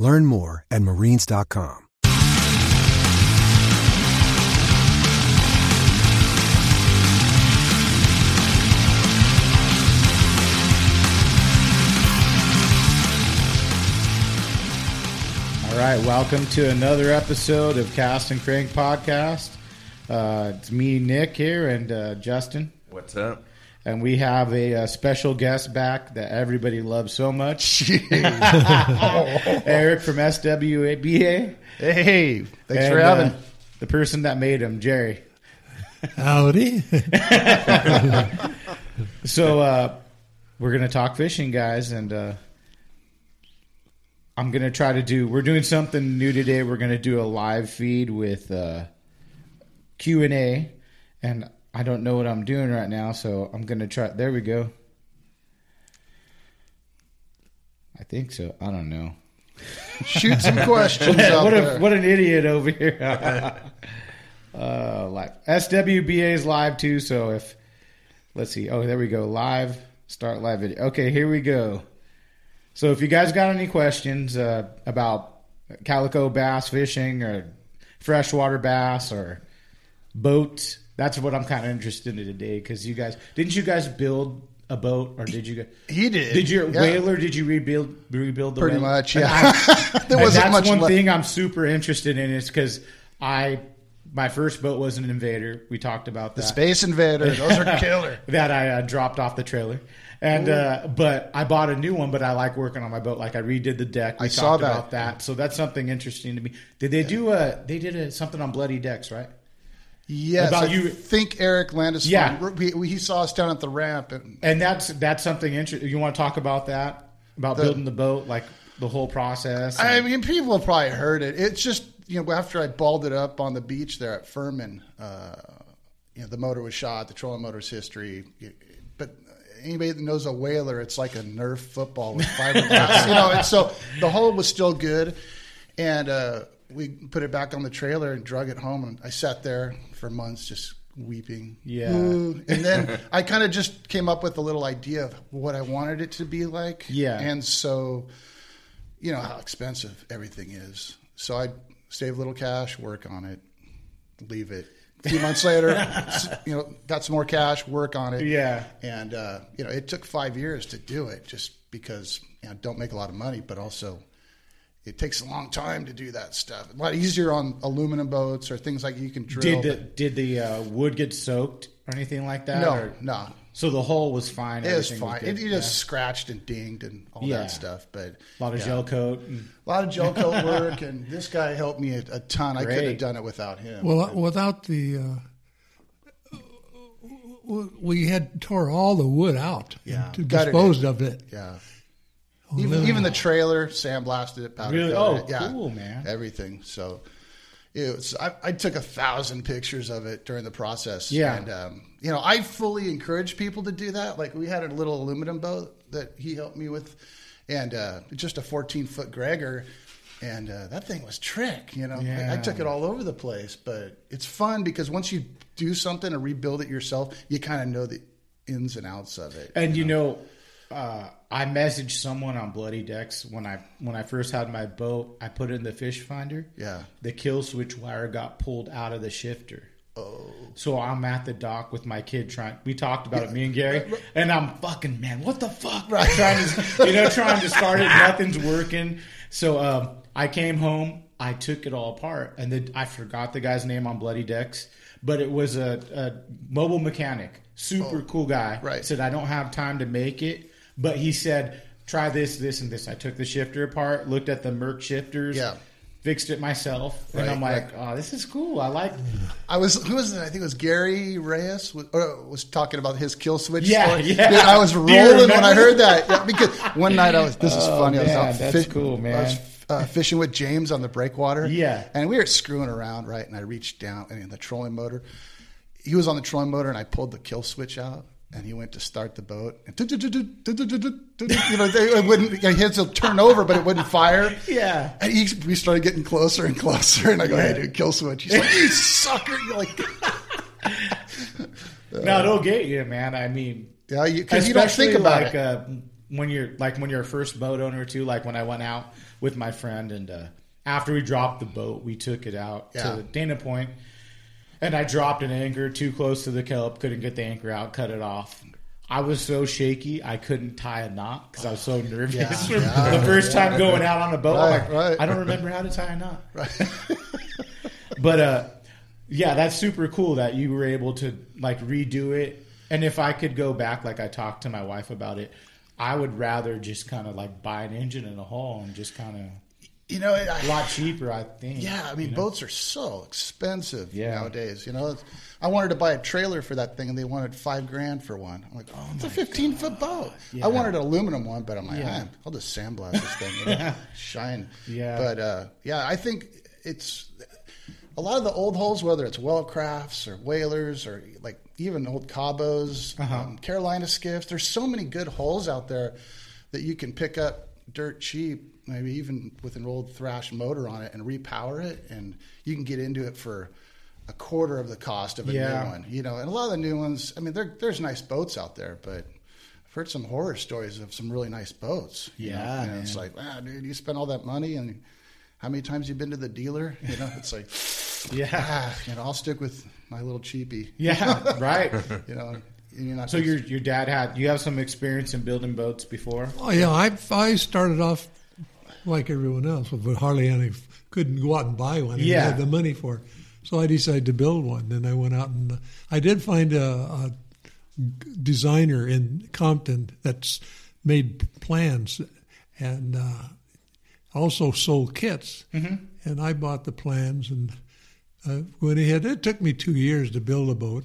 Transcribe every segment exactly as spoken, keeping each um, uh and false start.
Learn more at marines dot com. All right, welcome to another episode of Cast and Crank Podcast. Uh, it's me, Nick, here, and uh, Justin. What's up? And we have a, a special guest back that everybody loves so much. Eric from S W A B A. Hey, thanks and, for having. Uh, the person that made him, Jerry. Howdy. So uh, we're going to talk fishing, guys, and uh, I'm going to try to do – we're doing something new today. We're going to do a live feed with uh, Q and A, and – I don't know what I'm doing right now, so I'm going to try. There we go. I think so. I don't know. Shoot some questions out what, there. A, what an idiot over here. uh, live. S W B A is live, too, so if – let's see. Oh, there we go. Live. Start live video. Okay, here we go. So if you guys got any questions uh, about calico bass fishing or freshwater bass or boats – that's what I'm kind of interested in today, because you guys didn't you guys build a boat, or did you guys? He did. Did your yeah. Whaler? Did you rebuild rebuild the? Pretty whaler? Much, yeah. I, there wasn't that's much. That's one left. Thing I'm super interested in is because I my first boat was an Invader. We talked about that. The Space Invader. Those are killer. That I uh, dropped off the trailer, and uh, but I bought a new one. But I like working on my boat. Like I redid the deck. We I saw that. About that. So that's something interesting to me. Did they yeah. do a? They did a, something on Bloody Decks, right? Yes, about I you, think Eric Landis. Yeah, we, we, he saw us down at the ramp, and, and that's that's something interesting. You want to talk about that, about the, building the boat, like the whole process. And, I mean, people have probably heard it. It's just, you know, after I balled it up on the beach there at Furman, uh, you know, the motor was shot, the trolling motor's history. But anybody that knows a Whaler, it's like a Nerf football with fiberglass, you know. And so the hull was still good, and. Uh, We put it back on the trailer and drug it home, and I sat there for months just weeping. Yeah. Ooh. And then I kind of just came up with a little idea of what I wanted it to be like. Yeah. And so, you know, how expensive everything is. So I saved a little cash, work on it, leave it. A few months later, you know, got some more cash, work on it. Yeah. And, uh, you know, it took five years to do it just because, you know, don't make a lot of money, but also... it takes a long time to do that stuff. A lot easier on aluminum boats or things like you can drill. Did the, did the uh, wood get soaked or anything like that? No, or? no. So the hull was fine. It was fine. Was it, it just scratched and dinged and all yeah. that stuff. But a lot of yeah. gel coat. And... a lot of gel coat work. And this guy helped me a, a ton. Great. I could have done it without him. Well, but... without the... Uh... we had tore all the wood out. Yeah. And disposed of it. Yeah. Oh, even, even the trailer, sandblasted it, powder really? coated oh, it. Yeah, cool, man. Everything. So, it was, I, I took a thousand pictures of it during the process. Yeah. And, um, you know, I fully encourage people to do that. Like, we had a little aluminum boat that he helped me with, and uh, just a fourteen-foot Gregor, and uh, that thing was trick, you know. Yeah. Like, I took it all over the place, but it's fun because once you do something and rebuild it yourself, you kind of know the ins and outs of it. And, you know... You know Uh, I messaged someone on Bloody Decks when I when I first had my boat. I put in the fish finder. Yeah. The kill switch wire got pulled out of the shifter. Oh. So I'm at the dock with my kid trying. We talked about yeah. it, me and Gary, and I'm fucking man, what the fuck? Right. Trying to you know trying to start it, nothing's working. So um, I came home. I took it all apart, and then I forgot the guy's name on Bloody Decks, but it was a, a mobile mechanic, super oh, cool guy. Right. Said, I don't have time to make it, but he said, try this, this, and this. I took the shifter apart, looked at the Merc shifters, yeah. fixed it myself, right, and I'm like, right. oh, this is cool. I like. I was who was it? I think it was Gary Reyes was, uh, was talking about his kill switch. Yeah, story. yeah. Dude, I was rolling when I heard that yeah, because one night I was. This is oh, funny. Man, I was out that's fish- cool, man. Uh, fishing with James on the breakwater. Yeah. And we were screwing around, right? And I reached down and in the trolling motor. He was on the trolling motor and I pulled the kill switch out and he went to start the boat. And you know, it wouldn't, he had to turn over, but it wouldn't fire. Yeah. And he, we started getting closer and closer. And I go, yeah. hey, dude, kill switch. He's like, you sucker. You're like, no, it'll get you, man. I mean, yeah, you, cause you don't think about like, it. Uh, when you're like, when you're a first boat owner too, like when I went out with my friend and uh, after we dropped the boat, we took it out yeah. to Dana Point and I dropped an anchor too close to the kelp, couldn't get the anchor out, cut it off. I was so shaky, I couldn't tie a knot because I was so nervous. Yeah, yeah, the first yeah, time yeah. going out on a boat, right, I'm like, right. I don't remember how to tie a knot. Right. But uh, yeah, that's super cool that you were able to like redo it. And if I could go back, like I talked to my wife about it, I would rather just kind of like buy an engine and a hull and just kind of, you know, it, I, a lot cheaper, I think. Yeah, I mean, you know? Boats are so expensive yeah. nowadays. You know, I wanted to buy a trailer for that thing, and they wanted five grand for one. I'm like, oh, it's a fifteen God. foot boat. Yeah. I wanted an aluminum one, but I'm like, yeah. hey, I'll just sandblast this thing, you know, shine. Yeah, but uh, yeah, I think it's a lot of the old hulls, whether it's Wellcrafts or Whalers or like. Even old Cabos, uh-huh. um, Carolina Skiffs. There's so many good hulls out there that you can pick up dirt cheap, maybe even with an old Thrash motor on it and repower it. And you can get into it for a quarter of the cost of a yeah. new one. You know, and a lot of the new ones, I mean, there's nice boats out there, but I've heard some horror stories of some really nice boats. You yeah. know? And man. It's like, wow, dude, you spent all that money and how many times you've been to the dealer? You know, it's like... Yeah, ah, you know, I'll stick with my little cheapie. Yeah, right. You know, you're not so just... your your dad had you have some experience in building boats before? Oh yeah, I I started off like everyone else, but hardly any couldn't go out and buy one. Yeah, I had the money for it, so I decided to build one. Then I went out and I did find a, a designer in Compton that's made plans and uh, also sold kits, mm-hmm. and I bought the plans and. Uh, went ahead. It took me two years to build a boat.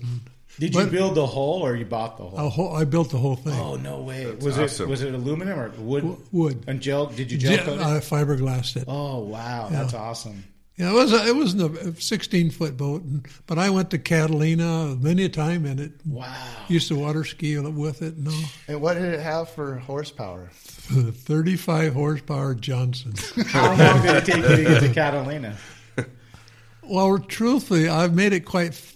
Did you build the hull, or you bought the hull? Whole, I built the whole thing. Oh no way! That's was awesome. it was it aluminum or wood? W- wood and gel? Did you gel coat it? I fiberglassed it. Oh wow, yeah. That's awesome. Yeah, it was a, it was a sixteen foot boat, and, but I went to Catalina many a time in it. Wow! Used to water ski with it. No. And, and what did it have for horsepower? Thirty five horsepower Johnson. How long did it take you to get to Catalina? Well, truthfully, I've made it quite f-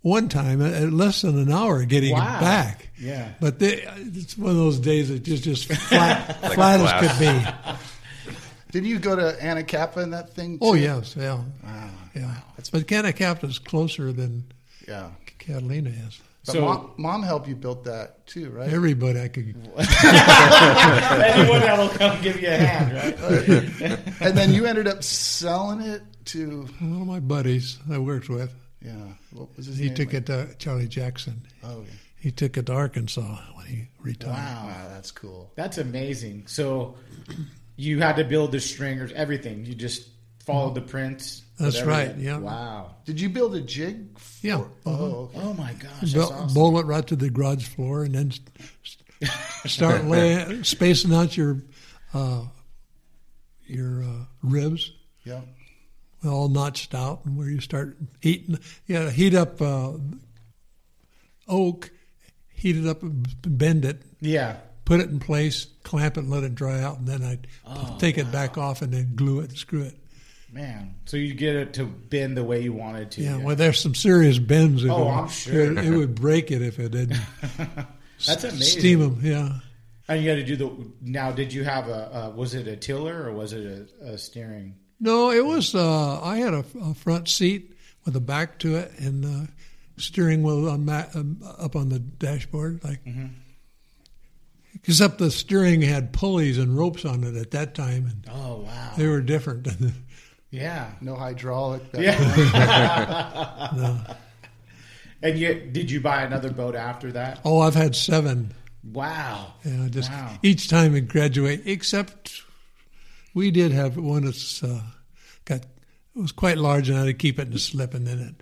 one time at less than an hour getting wow. it back. Yeah, but they, it's one of those days that just just flat, like flat as could be. Did you go to Anacapa in that thing? Too? Oh yes, yeah, wow. yeah. That's... But Anacapa is closer than yeah. Catalina is. But so, mom, mom helped you build that too, right? Everybody I could. Anyone that will come give you a hand, right? And then you ended up selling it. To one of my buddies I worked with. Yeah. What was his he name took like? it to Charlie Jackson. Oh, okay. He took it to Arkansas when he retired. Wow. wow, that's cool. That's amazing. So you had to build the stringers, everything. You just followed the prints. That's right, yeah. Wow. Did you build a jig? For, yeah. Oh, okay. Oh my gosh, that's Bo- awesome. Bowl it right to the garage floor and then start laying, spacing out your, uh, your uh, ribs. Yeah. All notched out, and where you start heating, yeah, heat up uh, oak, heat it up, and bend it, yeah, put it in place, clamp it, and let it dry out, and then I oh, take wow. it back off and then glue it, and screw it. Man, so you get it to bend the way you want it to. Yeah, yeah. Well, there's some serious bends. If oh, it, I'm sure it, it would break it if it didn't. That's amazing. Steam them, yeah. And you got to do the now. Did you have a? Uh, was it a tiller or was it a, a steering? No, it was, uh, I had a, a front seat with a back to it and uh, steering wheel on ma- up on the dashboard. Like, mm-hmm. Except the steering had pulleys and ropes on it at that time. And oh, wow. They were different. Yeah. No hydraulic. That yeah. No. And yet, did you buy another boat after that? Oh, I've had seven. Wow. And I just wow. each time it graduate, except we did have one that's uh, got it was quite large, and I had to keep it in a slip, and then it,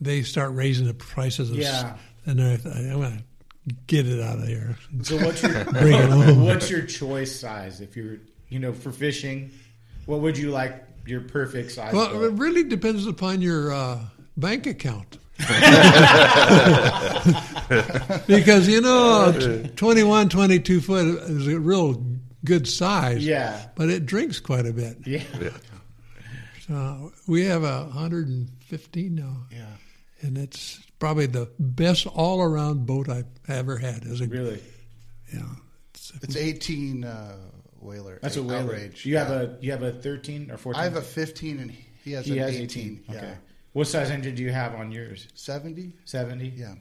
they start raising the prices of yeah. and I thought, I'm going to get it out of here. So what's your bring it home. What's your choice size if you're you know for fishing? What would you like your perfect size? Well, boat? It really depends upon your uh, bank account. Because you know twenty-one, twenty-two foot is a real good size. Yeah. But it drinks quite a bit. Yeah. yeah. So we have a one hundred fifteen now. Yeah. And it's probably the best all-around boat I've ever had. Is it? Really? Yeah. It's, it's eighteen uh, Whaler. That's a Whaler. Outrage. You yeah. have a you have a thirteen or fourteen? I have a fifteen and he has he an has eighteen. eighteen. Okay. Yeah. What size engine do you have on yours? seventy seventy? Yeah.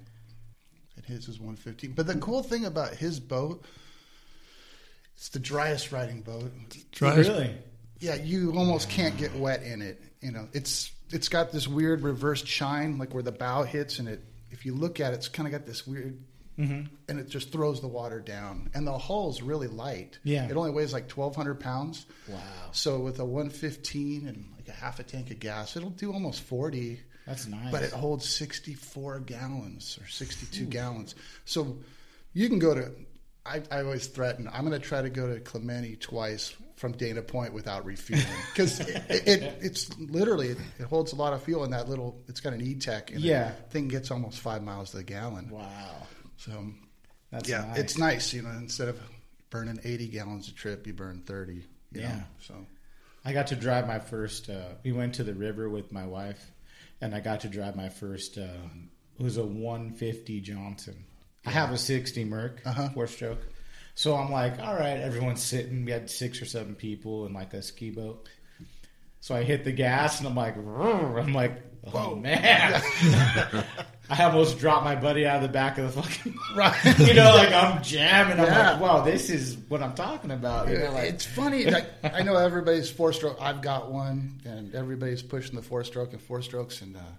And his is one fifteen. But the cool thing about his boat, it's the driest riding boat. Driest? Really? Yeah, you almost can't get wet in it. You know, it's it's got this weird reverse chine, like where the bow hits, and it if you look at it, it's kind of got this weird, mm-hmm. and it just throws the water down. And the hull's really light. Yeah. It only weighs like twelve hundred pounds. Wow. So with a one fifteen and like a half a tank of gas, it'll do almost forty. That's nice. But it holds sixty-four gallons or sixty-two Ooh. Gallons. So you can go to, I, I always threaten, I'm going to try to go to Clemente twice from Dana Point without refueling. Because it, it, it's literally, it, it holds a lot of fuel in that little, it's got an E-Tech. And yeah. The thing gets almost five miles to the gallon. Wow. So, that's yeah, nice. It's nice. You know, instead of burning eighty gallons a trip, you burn thirty. You yeah. know? So, I got to drive my first. Uh, we went to the river with my wife, and I got to drive my first. Um, it was a one fifty Johnson. Yeah. I have a sixty Merc uh-huh. four stroke. So I'm like, all right, everyone's sitting. We had six or seven people in like a ski boat. So I hit the gas, and I'm like, Rrr. I'm like, oh Whoa. Man. I almost dropped my buddy out of the back of the fucking rock. You know, like I'm jamming. I'm yeah. like, wow, this is what I'm talking about. You know, like, it's funny. Like, I know everybody's four-stroke. I've got one, and everybody's pushing the four-stroke and four-strokes. And uh,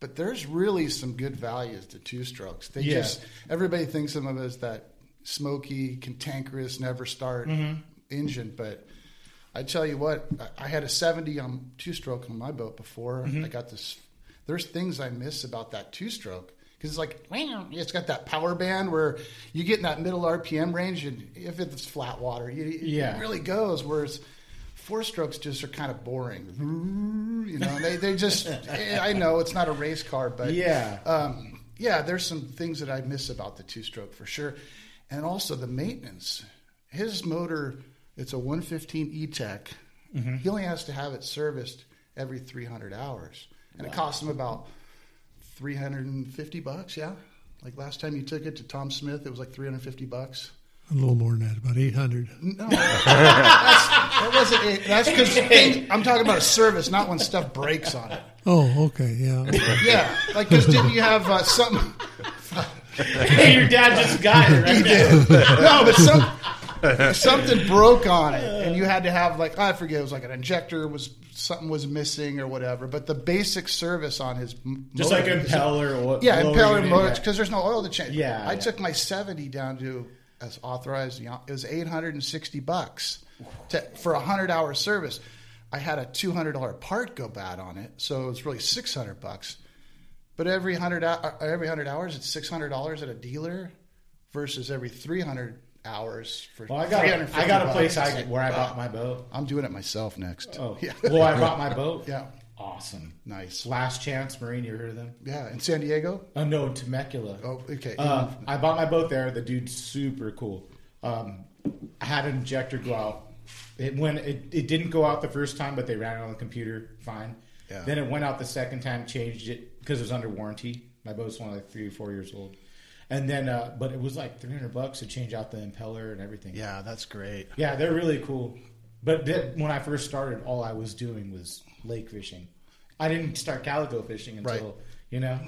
but there's really some good values to two-strokes. They yeah. just everybody thinks of them as that smoky, cantankerous, never-start mm-hmm. engine. But I tell you what, I had a seventy on two-stroke on my boat before. Mm-hmm. I got this. There's things I miss about that two-stroke because it's like, it's got that power band where you get in that middle R P M range, and if it's flat water, it, yeah. it really goes, whereas four-strokes just are kind of boring. You know, they, they just, I know it's not a race car, but yeah. Um, yeah, there's some things that I miss about the two-stroke for sure. And also the maintenance. His motor, it's a one fifteen E-Tech. Mm-hmm. He only has to have it serviced every three hundred hours. And wow. it cost him about three hundred fifty bucks, yeah? Like last time you took it to Tom Smith, it was like three hundred fifty bucks. A little more than that, about eight hundred. No. that's, that wasn't it. That's because I'm talking about a service, not when stuff breaks on it. Oh, okay, yeah. yeah, like because didn't you have uh, something? Hey, your dad just got it, right? He did. No, but some. Something broke on it, and you had to have like I forget it was like an injector was something was missing or whatever. But the basic service on his just motor, like impeller, or yeah, impeller motor because there's no oil to change. Yeah, I yeah. took my seventy down to as authorized. It was eight hundred and sixty bucks to, for a hundred hour service. I had a two hundred dollar part go bad on it, so it was really six hundred bucks. But every hundred every hundred hours, it's six hundred dollars at a dealer versus every three hundred. Hours for well, I got a, I got a place I, where I bought my boat. I'm doing it myself next. Oh, yeah. Well, I bought my boat. Yeah, awesome, nice. Last Chance Marine, you heard of them? Yeah, in San Diego. Oh no, in Temecula. Oh, okay. Uh, I bought my boat there. The dude's super cool. Um, I had an injector go out. It went. It, it didn't go out the first time, but they ran it on the computer. Fine. Yeah. Then it went out the second time. Changed it because it was under warranty. My boat's only like three or four years old. And then, uh, but it was like three hundred bucks to change out the impeller and everything. Yeah, that's great. Yeah, they're really cool. But th- when I first started, all I was doing was lake fishing. I didn't start calico fishing until, right. you know.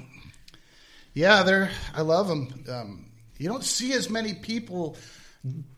Yeah, they're, I love them. Um, you don't see as many people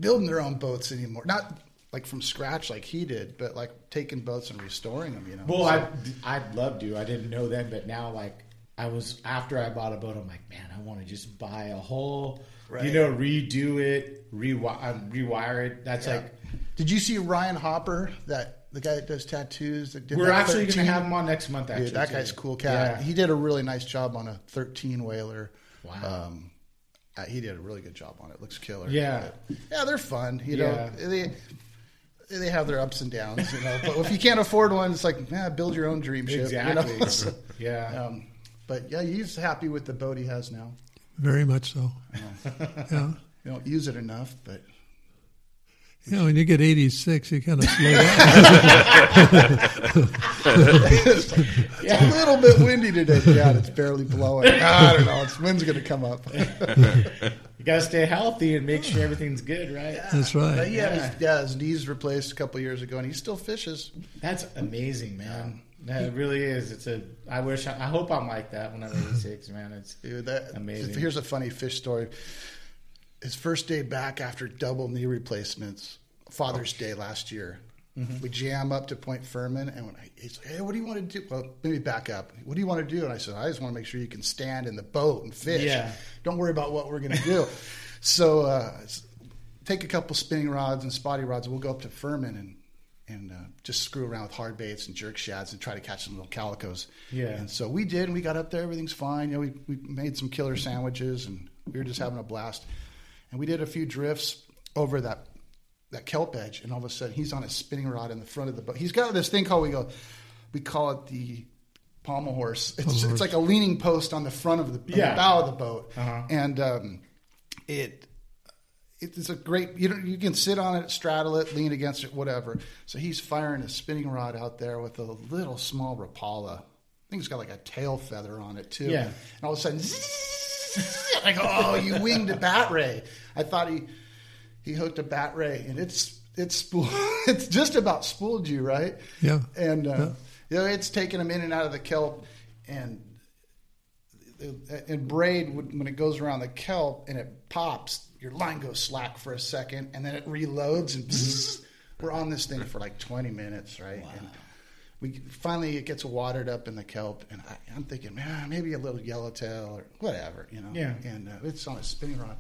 building their own boats anymore. Not like from scratch like he did, but like taking boats and restoring them, you know. Well, so, I, I'd love to. I didn't know then, but now like I was, after I bought a boat, I'm like, man, I want to just buy a whole, right. you know, redo it, rewi- rewire it. That's yeah. like. Did you see Ryan Hopper, that the guy that does tattoos? That did We're that actually going to have him on next month, actually. Dude, that too. Guy's a cool cat. Yeah. He did a really nice job on a thirteen Whaler. Wow. Um, he did a really good job on it. Looks killer. Yeah. But, yeah, they're fun. You yeah. know, they they have their ups and downs, you know. But if you can't afford one, it's like, nah, build your own dream ship. Exactly. You know? So, yeah. Um, but yeah, he's happy with the boat he has now. Very much so. Yeah. yeah. You don't use it enough, but. You know, when you get eighty-six, you kind of slow down. it's, it's a little bit windy today. God, it's barely blowing. I don't know. It's, wind's going to come up. You got to stay healthy and make sure everything's good, right? Yeah. That's right. But yeah, yeah. His, yeah, his knees replaced a couple years ago, and he still fishes. That's amazing, man. Yeah, it really is. It's a. I wish. I, I hope I'm like that when I'm eighty-six, man. It's Dude, that, amazing. Here's a funny fish story. His first day back after double knee replacements, Father's Day last year, mm-hmm. we jam up to Point Furman, and when I, he's like, "Hey, what do you want to do?" Well, maybe back up. What do you want to do? And I said, "I just want to make sure you can stand in the boat and fish. Yeah. Don't worry about what we're going to do." so uh, take a couple spinning rods and spotty rods, and we'll go up to Furman and and uh, just screw around with hard baits and jerk shads and try to catch some little calicos. Yeah. And so we did, and we got up there. Everything's fine. You know, we we made some killer sandwiches, and we were just having a blast. And we did a few drifts over that that kelp edge, and all of a sudden he's on a spinning rod in the front of the boat. He's got this thing called we go, we call it the pommel horse. It's, horse. It's like a leaning post on the front of the, yeah. the bow of the boat, uh-huh. and um, it it's a great you don't, you can sit on it, straddle it, lean against it, whatever. So he's firing a spinning rod out there with a little small Rapala. I think it's got like a tail feather on it too. Yeah. And all of a sudden. Zzz, like, oh, you winged a bat ray. I thought he he hooked a bat ray, and it's it's spooled, it's just about spooled you, right? Yeah. And uh, yeah. you know, it's taking him in and out of the kelp, and and braid when it goes around the kelp and it pops, your line goes slack for a second, and then it reloads, and bzzz, we're on this thing for like twenty minutes, right? Wow. And we finally it gets watered up in the kelp, and I, I'm thinking, man, maybe a little yellowtail or whatever, you know. Yeah. And uh, it's on a spinning rod,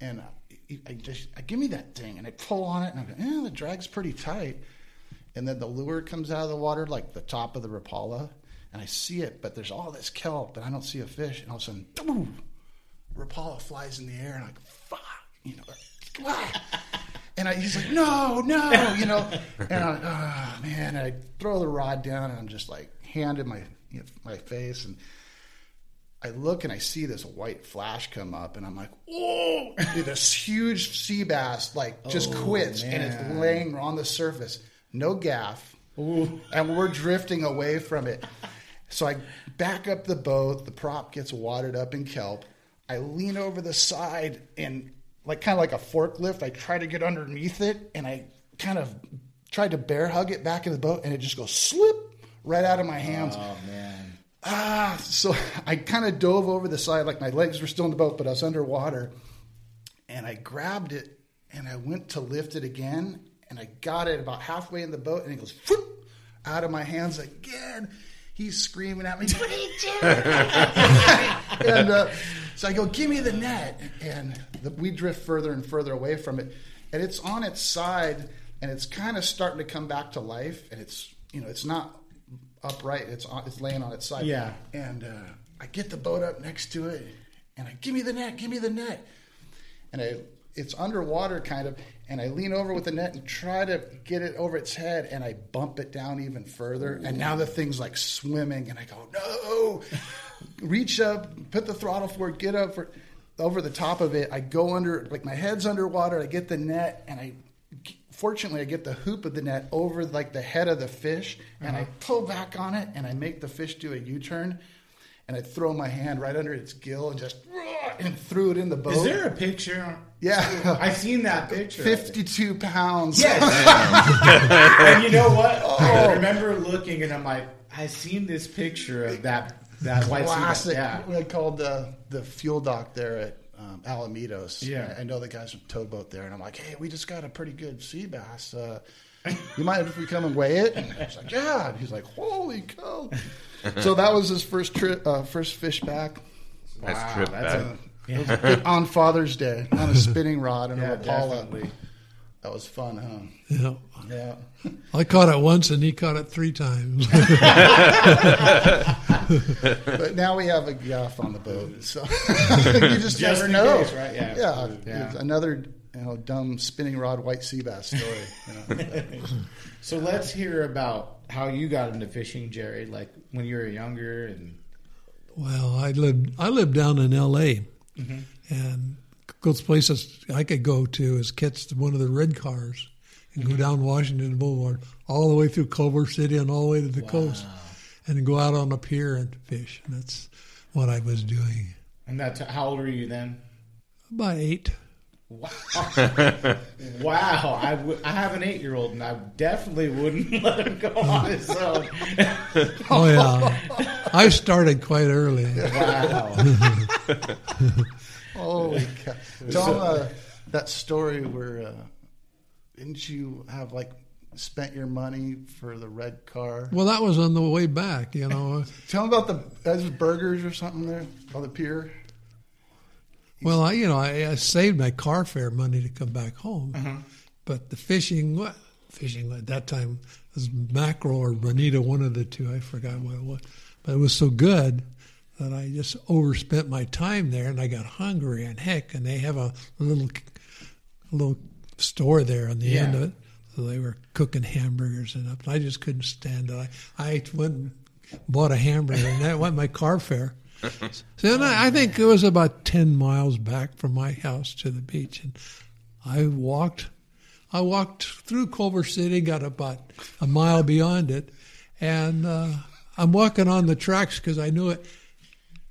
and I, I just I give me that thing, and I pull on it, and I go, eh, the drag's pretty tight, and then the lure comes out of the water like the top of the Rapala, and I see it, but there's all this kelp, and I don't see a fish, and all of a sudden, boom, Rapala flies in the air, and I'm like, fuck, you know. Like, and I, he's like, no, no, you know. And I'm like, oh, man. And I throw the rod down, and I'm just like, hand in my, you know, my face. And I look, and I see this white flash come up, and I'm like, oh. Dude, this huge sea bass, like, just oh, quits, man. And it's laying on the surface. No gaff. Ooh. And we're drifting away from it. So I back up the boat. The prop gets watered up in kelp. I lean over the side, and... like kind of like a forklift, I try to get underneath it, and I kind of tried to bear hug it back in the boat, and it just goes slip right out of my hands. Oh, man. Ah, so I kind of dove over the side, like my legs were still in the boat, but I was underwater, and I grabbed it, and I went to lift it again, and I got it about halfway in the boat, and it goes whoop, out of my hands again. He's screaming at me, what are you doing? and uh, so I go, give me the net. And the, we drift further and further away from it. And it's on its side, and it's kind of starting to come back to life. And it's, you know, it's not upright. It's on, it's laying on its side. Yeah. And uh, I get the boat up next to it, and I, give me the net, give me the net. And I, it's underwater kind of, and I lean over with the net and try to get it over its head, and I bump it down even further. Ooh. And now the thing's like swimming, and I go, no, reach up, put the throttle for it, get up for, over the top of it. I go under, like my head's underwater. I get the net, and I, fortunately I get the hoop of the net over like the head of the fish, and uh-huh. I pull back on it, and I make the fish do a U-turn, and I throw my hand right under its gill and just, and threw it in the boat. Is there a picture? Yeah. I've seen that picture. fifty-two pounds. Yes. And you know what? Oh. I remember looking, and I'm like, I've seen this picture of that, that white sea bass. Classic. Yeah. Called the, the fuel dock there at um, Alamitos. Yeah. I, I know the guys from Towboat there, and I'm like, hey, we just got a pretty good sea bass. Uh, you mind if we come and weigh it? And I was like, yeah. And he's like, holy cow. So that was his first trip, uh, first fish back. Wow, nice trip that's back. A, yeah. On Father's Day, on a spinning rod in yeah, a Rapala. Definitely. That was fun, huh? Yeah. Yeah. I caught it once, and he caught it three times. But now we have a gaff on the boat, so you just, just never know, days, right? Yeah. Yeah. yeah. Another you know, dumb spinning rod white sea bass story. You know? So let's hear about how you got into fishing, Jerry. Like when you were younger, and well, I lived I lived down in L A Mm-hmm. And those places I could go to is catch one of the red cars and mm-hmm. go down Washington Boulevard all the way through Culver City and all the way to the wow. coast and go out on a pier and fish. And that's what I was doing. And that's how old were you then? About eight. Wow. Wow. I, w- I have an eight-year-old, and I definitely wouldn't let him go on his own. Oh, yeah. I started quite early. Wow. Holy cow. Tell uh, that story where uh, didn't you have, like, spent your money for the red car? Well, that was on the way back, you know. Tell them about the uh, burgers or something there on the pier. Well, I, you know, I, I saved my car fare money to come back home, uh-huh. but the fishing, what fishing at that time was mackerel or bonita, one of the two. I forgot what it was, but it was so good that I just overspent my time there, and I got hungry. And heck, and they have a little, a little store there on the yeah. end of it, so they were cooking hamburgers and up. And I just couldn't stand it. I, I went and bought a hamburger, and that went my car fare. So then oh, I, I think it was about ten miles back from my house to the beach, and I walked. I walked through Culver City, got about a mile beyond it, and uh, I'm walking on the tracks because I knew it.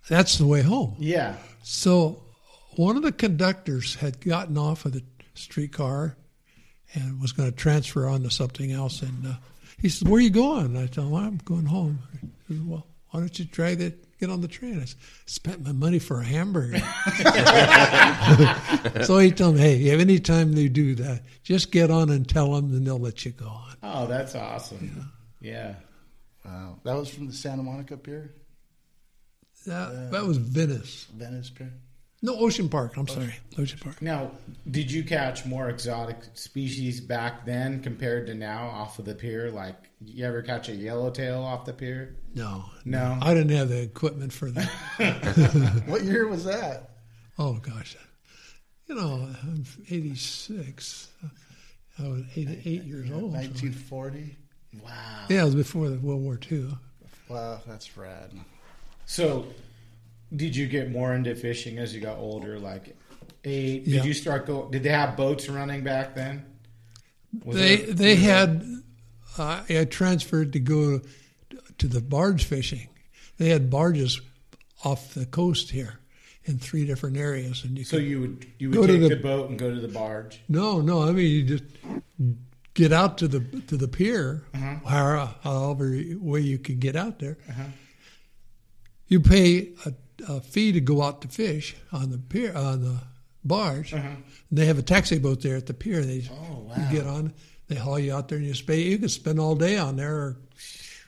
That's the way home. Yeah. So one of the conductors had gotten off of the streetcar and was going to transfer on to something else, and uh, he said, "Where are you going?" I told him, "I'm going home." He said, "Well, why don't you try that? Get on the train." I spent my money for a hamburger. So he told me, hey, any time they do that, just get on and tell them, and they'll let you go on. Oh, that's awesome. Yeah. yeah. Wow. That was from the Santa Monica Pier? That, uh, that was Venice. Venice Pier? No, Ocean Park. I'm Ocean. sorry. Ocean Park. Now, did you catch more exotic species back then compared to now off of the pier? Like, you ever catch a yellowtail off the pier? No. No? I didn't have the equipment for that. What year was that? Oh, gosh. You know, I'm eighty-six. I was eighty-eight years old. nineteen forty? So. Wow. Yeah, it was before the World War Two. Wow, that's rad. So... did you get more into fishing as you got older? Like, eight? Did yeah. you start go? Did they have boats running back then? Was they there, they had. Uh, I transferred to go to the barge fishing. They had barges off the coast here in three different areas, and you so you would you would take the, the boat and go to the barge. No, no. I mean, you just get out to the to the pier, uh-huh. however, however way you could get out there. Uh-huh. You pay a a fee to go out to fish on the pier, on the barge. Uh-huh. They have a taxi boat there at the pier. They oh, wow. you get on, they haul you out there, and you spend. You can spend all day on there. Or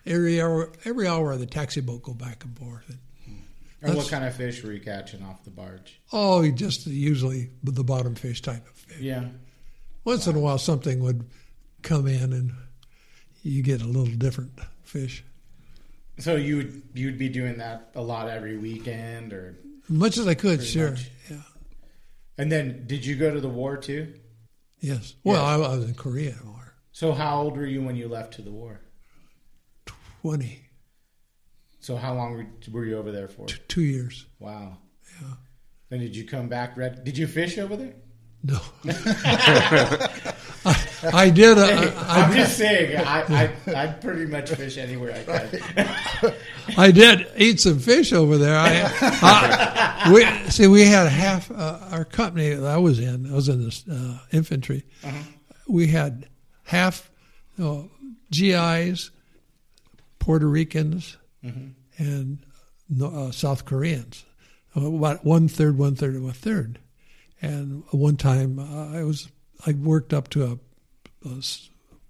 every hour, every hour of the taxi boat go back and forth. And, and what kind of fish were you catching off the barge? Oh, just usually the bottom fish type of fish. Yeah. Once wow. in a while, something would come in, and you get a little different fish. So you would you'd be doing that a lot every weekend, or much as I could, sure, much. yeah. And then, did you go to the war too? Yes. Well, yes. I, I was in Korea War. So how old were you when you left to the war? Twenty. So how long were you over there for? T- two years. Wow. Yeah. Then did you come back? Red? Did you fish over there? No. I, I did. A, hey, I, I'm I, just saying, I, I I pretty much fish anywhere I can. I did eat some fish over there. I, I we, see, we had half uh, our company that I was in. I was in the uh, infantry. Uh-huh. We had half you know, G Is, Puerto Ricans, mm-hmm. and uh, South Koreans. about one third, one third, and one third. And one time I was I worked up to a, a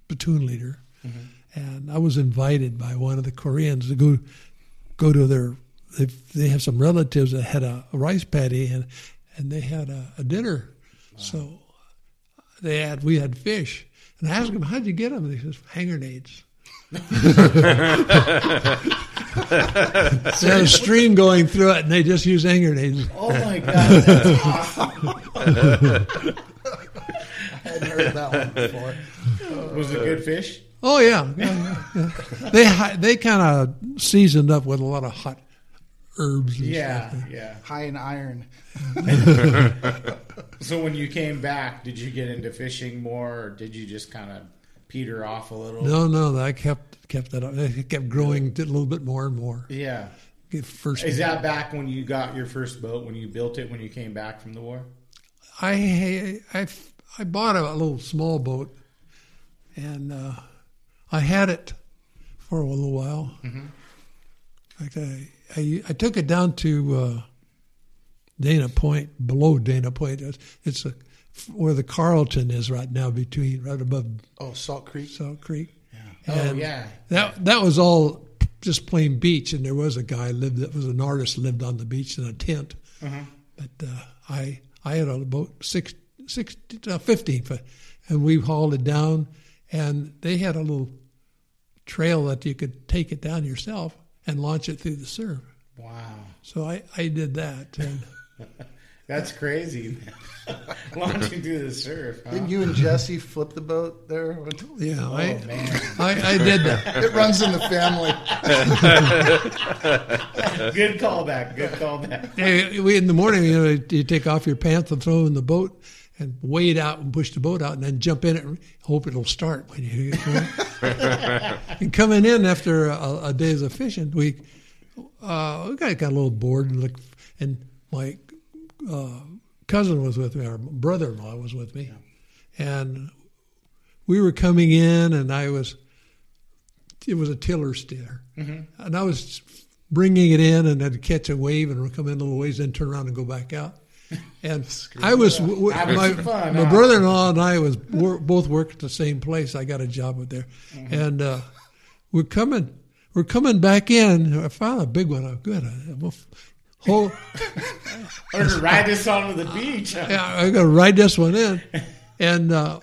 platoon leader, mm-hmm. and I was invited by one of the Koreans to go go to their. They, they have some relatives that had a, a rice paddy and and they had a, a dinner. Wow. So they had we had fish. And I asked them, how'd you get them? And they says, hanger nades. There's a stream going through it, and they just use hanger nades. Oh, my God. That's awesome. I hadn't heard of that one before. Was it good fish? Oh, yeah. yeah, yeah. They, they kind of seasoned up with a lot of hot herbs. And yeah, stuff. yeah. High in iron. So when you came back, did you get into fishing more, or did you just kind of peter off a little? No, no, I kept kept that up. I kept growing a little bit more and more. Yeah. First Is that back when you got your first boat, when you built it, when you came back from the war? I I, I bought a little small boat, and uh, I had it for a little while. Mm-hmm. Like I, I, I took it down to... Uh, Dana Point, below Dana Point, it's a, where the Carlton is right now, between right above. Oh, Salt Creek. Salt Creek. Yeah. And oh yeah. That that was all just plain beach, and there was a guy lived that was an artist lived on the beach in a tent. Uh-huh. But uh, I I had a boat six six uh, fifteen foot, and we hauled it down, and they had a little trail that you could take it down yourself and launch it through the surf. Wow. So I I did that. And that's crazy. Launching through the surf. Huh? Didn't you and Jesse flip the boat there? Yeah, oh, I, man. I I did that. It runs in the family. Good callback. Good callback. Hey, we in the morning, you know, you take off your pants and throw in the boat and wade out and push the boat out and then jump in it and hope it'll start when you get home. And coming in after a, a days of fishing, we uh, we got got a little bored and looked and. My uh, cousin was with me, our brother-in-law was with me, yeah. And we were coming in, and I was, it was a tiller steer, mm-hmm. and I was bringing it in, and I'd catch a wave, and come in a little ways, then turn around and go back out, and I was, w- my, fun, my huh? brother-in-law and I was wor- both worked at the same place. I got a job up there, mm-hmm. and uh, we're coming, we're coming back in, I found a big one, I'm good, I'm a, Oh, I'm going to ride this on to the beach. Huh? Yeah, I'm going to ride this one in. And uh,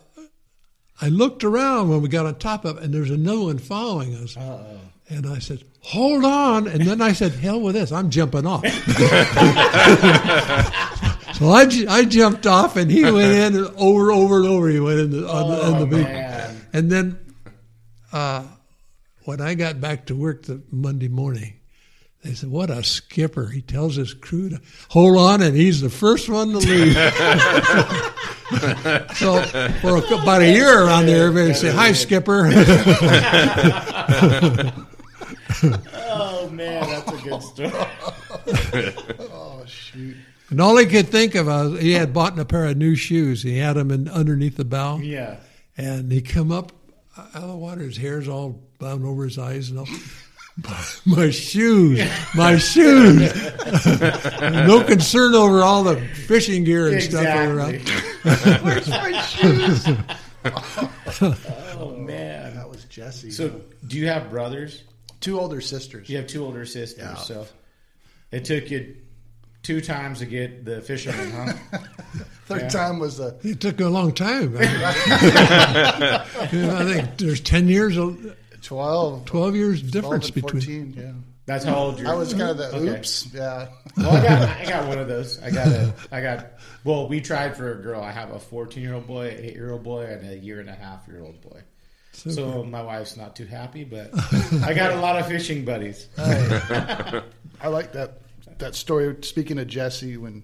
I looked around when we got on top of it, and there's another one following us. Uh-oh. And I said, hold on. And then I said, hell with this. I'm jumping off. So I, I jumped off, and he went in, and over, over, and over he went in the, on oh, the, in the beach. And then uh, when I got back to work the Monday morning, they said, what a skipper. He tells his crew to hold on, and he's the first one to leave. So for a, about a year around there, everybody would say, hi, skipper. Oh, man, that's a good story. Oh, shoot. And all he could think of was he had bought a pair of new shoes. He had them in, underneath the bow. Yeah. And he come up out of the water, his hair's all bound over his eyes and all. My shoes, my shoes. No concern over all the fishing gear and exactly. stuff around. Where's my shoes? Oh, man. That was Jesse. So though. Do you have brothers? Two older sisters. You have two older sisters. Yeah. So it took you two times to get the fisherman, huh? Third yeah. time was a... It took a long time. I, mean, I think there's ten years... Of, Twelve. Twelve years difference between. fourteen, yeah. That's how old you're. I was kind of the oops. Okay. Yeah. Well, I got I got one of those. I got a I got. Well, we tried for a girl. I have a fourteen-year-old boy, an eight-year-old boy, and a year and a half-year-old boy. Super. So my wife's not too happy, but I got a lot of fishing buddies. I, I like that that story. Speaking of Jesse, when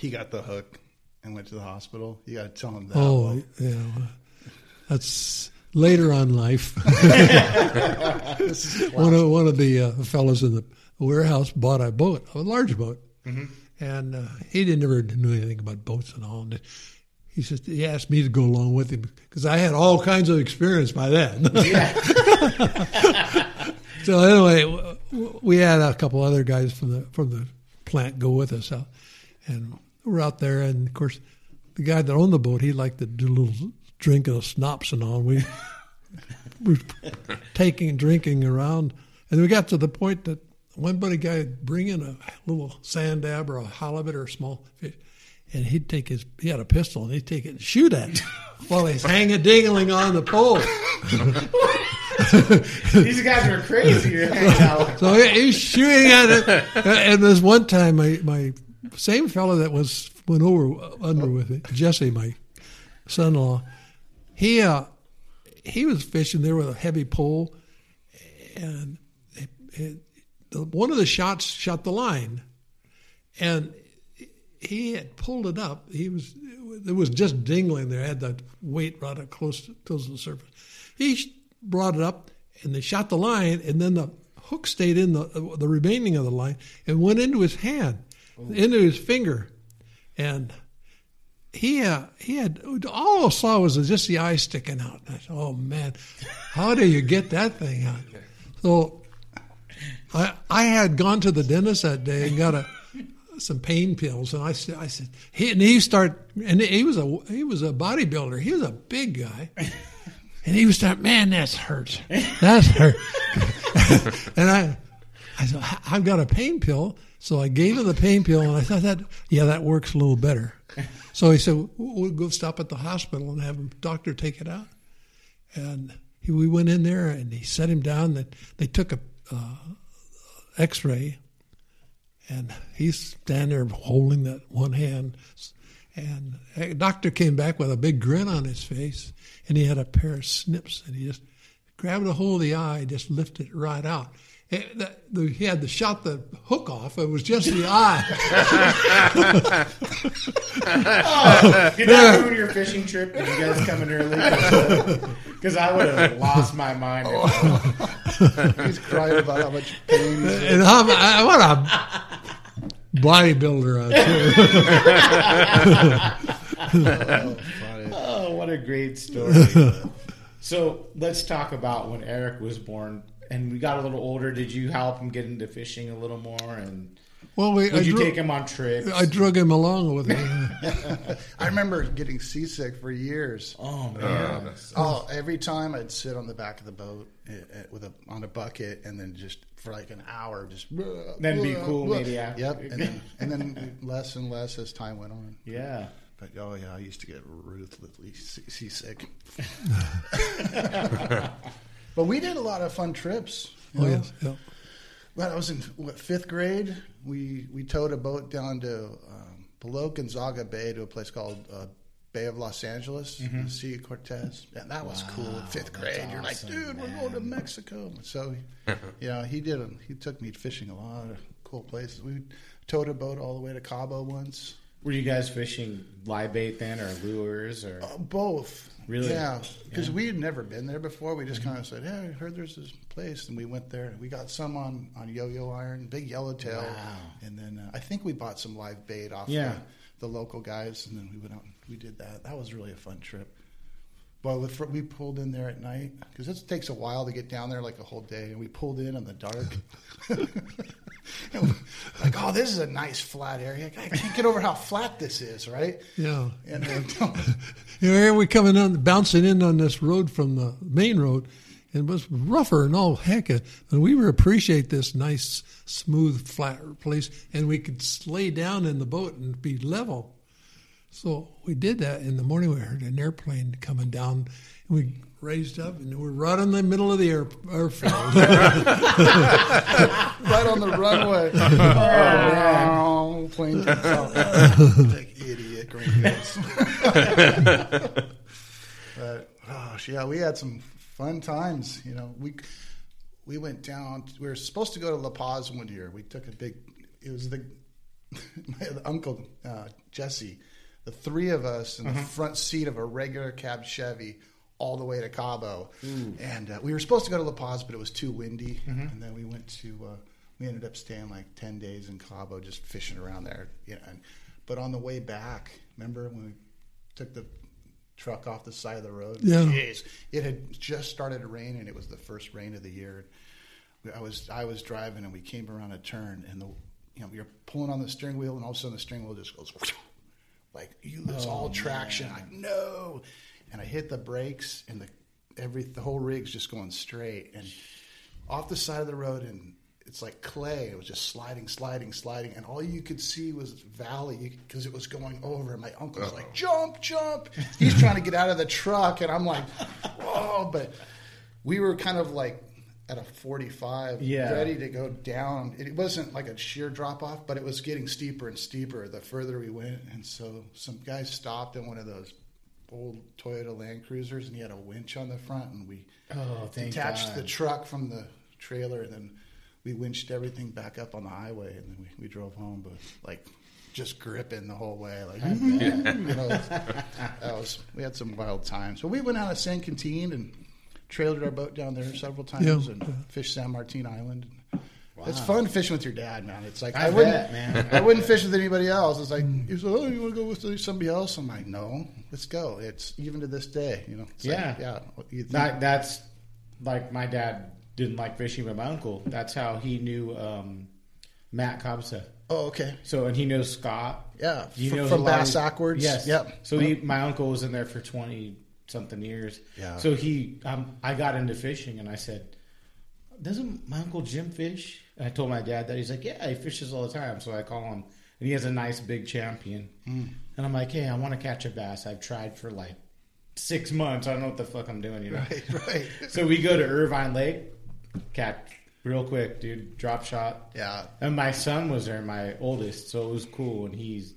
he got the hook and went to the hospital, you got to tell him that. Oh, yeah. That's. Later on life, one of one of the uh, fellows in the warehouse bought a boat, a large boat, mm-hmm. and uh, he didn't ever knew anything about boats and all. And he said he asked me to go along with him because I had all kinds of experience by then. So anyway, we had a couple other guys from the from the plant go with us out. And we're out there, and of course, the guy that owned the boat, he liked to do a little drink of schnapps and all. We were taking, drinking around. And we got to the point that one buddy guy would bring in a little sand dab or a halibut or a small fish, and he'd take his, he had a pistol, and he'd take it and shoot at it while he's hang-a-dingling on the pole. These guys are crazy. so so he's shooting at it. And this one time, my, my same fellow that was went over under with me, Jesse, my son-in-law, he uh, he was fishing there with a heavy pole, and it, it, one of the shots shot the line, and he had pulled it up. He was it was just dangling there. It had that weight right close to, close to the surface. He brought it up, and they shot the line, and then the hook stayed in the the remaining of the line and went into his hand, oh. into his finger. And he uh, he had all I saw was just the eye sticking out. And I said, "Oh man, how do you get that thing out?" So I I had gone to the dentist that day and got a some pain pills, and I said I said he and he start and he was a he was a bodybuilder. He was a big guy, and he was start man that's hurts that's hurt. and I I said I've got a pain pill. So I gave him the pain pill, and I thought, that, yeah, that works a little better. So he said, we'll go stop at the hospital and have a doctor take it out. And he, we went in there, and he set him down. They, they took a uh, X-ray, and he's standing there holding that one hand. And the doctor came back with a big grin on his face, and he had a pair of snips, and he just grabbed a hold of the eye, just lifted it right out. He had to shot the hook off. It was just the eye. oh, did that ruin your fishing trip? Did you guys come in early? Because I would have lost my mind. He's crying about how much pain. And how, I, what a bodybuilder I am. oh, oh, what a great story. So let's talk about when Eric was born. And we got a little older. Did you help him get into fishing a little more? And well, we, would I you drug, take him on trips? I drug him along with me. I remember getting seasick for years. Oh man! Uh, oh, every time I'd sit on the back of the boat with a on a bucket, and then just for like an hour, just then uh, be cool, uh, maybe. After. Yep, and then, and then less and less as time went on. Yeah. But oh yeah, I used to get ruthlessly seasick. But we did a lot of fun trips. Oh, know? yes. Yeah. When I was in what, fifth grade, we, we towed a boat down to um, below Gonzaga Bay to a place called uh, Bay of Los Angeles, mm-hmm. the Sea of Cortez. And that wow, was cool. Fifth grade, awesome, you're like, dude, man. We're going to Mexico. So, yeah, he did. A, he took me fishing a lot of cool places. We towed a boat all the way to Cabo once. Were you guys fishing live bait then, or lures, or uh, both? Really? Yeah, because yeah. we had never been there before. We just mm-hmm. kind of said, "Hey, I heard there's this place," and we went there. We got some on, on yo-yo iron, big yellowtail, wow. and then uh, I think we bought some live bait off yeah. the, the local guys, and then we went out and we did that. That was really a fun trip. Well, we pulled in there at night because it takes a while to get down there, like a whole day, and we pulled in in the dark. Like, oh, this is a nice flat area. I can't get over how flat this is, right? Yeah. And then, you know, here we're coming on, bouncing in on this road from the main road, and it was rougher and all heck. And we would appreciate this nice, smooth, flat place, and we could lay down in the boat and be level. So we did that. In the morning, we heard an airplane coming down, and we raised up, and we're right in the middle of the air, airfield. Right on the runway. Oh, wow. Plane takes off. Like idiot, green face. But, oh, yeah, we had some fun times. You know, we we went down. We were supposed to go to La Paz one year. We took a big, it was the, my uncle, uh, Jesse, the three of us in mm-hmm. the front seat of a regular cab Chevy all the way to Cabo. Ooh. And uh, we were supposed to go to La Paz, but it was too windy. Mm-hmm. And then we went to, uh, we ended up staying like ten days in Cabo just fishing around there. You know. And, but on the way back, remember when we took the truck off the side of the road? Yeah. Jeez, it had just started to rain, and it was the first rain of the year. I was I was driving, and we came around a turn, and the you know, you're pulling on the steering wheel, and all of a sudden the steering wheel just goes, like, you lose oh, all traction. Man. I know. And I hit the brakes, and the every the whole rig's just going straight and off the side of the road, and it's like clay. It was just sliding, sliding, sliding, and all you could see was valley because it was going over. And my uncle's Uh-oh. like, jump, jump. He's trying to get out of the truck, and I'm like, whoa. But we were kind of like at a forty-five, yeah. ready to go down. It wasn't like a sheer drop-off, but it was getting steeper and steeper the further we went. And so some guy stopped in one of those old Toyota Land Cruisers, and he had a winch on the front, and we oh, detached God. the truck from the trailer, and then we winched everything back up on the highway, and then we, we drove home, but like just gripping the whole way. Like, you know, that was, we had some wild times. But we went out of San Quentin and trailed our boat down there several times, yeah. and fished San Martin Island. Wow. It's fun fishing with your dad, man. It's like I, I bet, wouldn't, man. I wouldn't fish with anybody else. It's like, he's like, oh, you want to go with somebody else? I'm like, no, let's go. It's even to this day, you know. It's yeah, like, yeah. You think, Not, that's like my dad didn't like fishing with my uncle. That's how he knew um, Matt Cobsa. Oh, okay. So and he knows Scott. Yeah, you from, know from Bass Ackwards. Yes. Yep. So he, my uncle was in there for twenty something years. Yeah. So he, um, I got into fishing, and I said, doesn't my Uncle Jim fish? And I told my dad that. He's like, yeah, he fishes all the time. So I call him, and he has a nice big champion. Mm. And I'm like, hey, I want to catch a bass. I've tried for like six months. I don't know what the fuck I'm doing, you know? Right, right. So we go to Irvine Lake, catch real quick, dude, drop shot. Yeah. And my son was there, my oldest, so it was cool. And he's,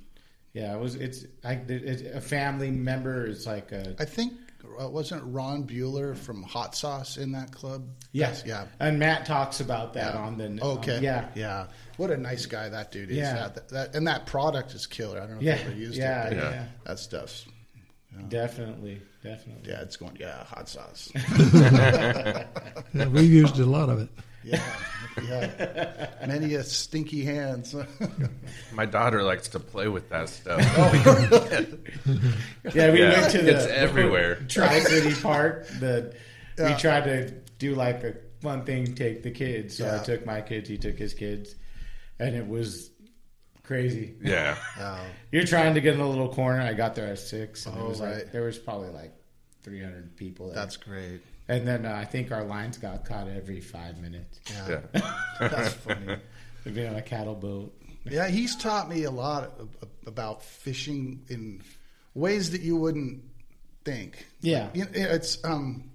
yeah, it was, it's, I, it's a family member. It's like a. I think. Wasn't Ron Bueller from Hot Sauce in that club? Yes. Yeah. And Matt talks about that yeah. on the... Okay. Um, yeah. Yeah. What a nice guy that dude is. Yeah. That, that, and that product is killer. I don't know if yeah. you ever used yeah, it. Yeah. Yeah. That stuff's... You know. Definitely. Definitely. Yeah, it's going... Yeah, Hot Sauce. Yeah, we've used a lot of it. Yeah. Yeah. Many a stinky hands. My daughter likes to play with that stuff. yeah, we yeah, went to the... It's everywhere. Tri-City Park. The, yeah. We tried to do like a fun thing, take the kids. So yeah. I took my kids, he took his kids. And it was crazy. Yeah. Wow. You're trying to get in a little corner. I got there at six. And oh, it was right. like, there was probably like three hundred people there. That's great. And then uh, I think our lines got caught every five minutes. Yeah, yeah. That's funny. We'd be on a cattle boat. Yeah, he's taught me a lot about fishing in ways that you wouldn't think. Yeah, like, you know, it's. Um,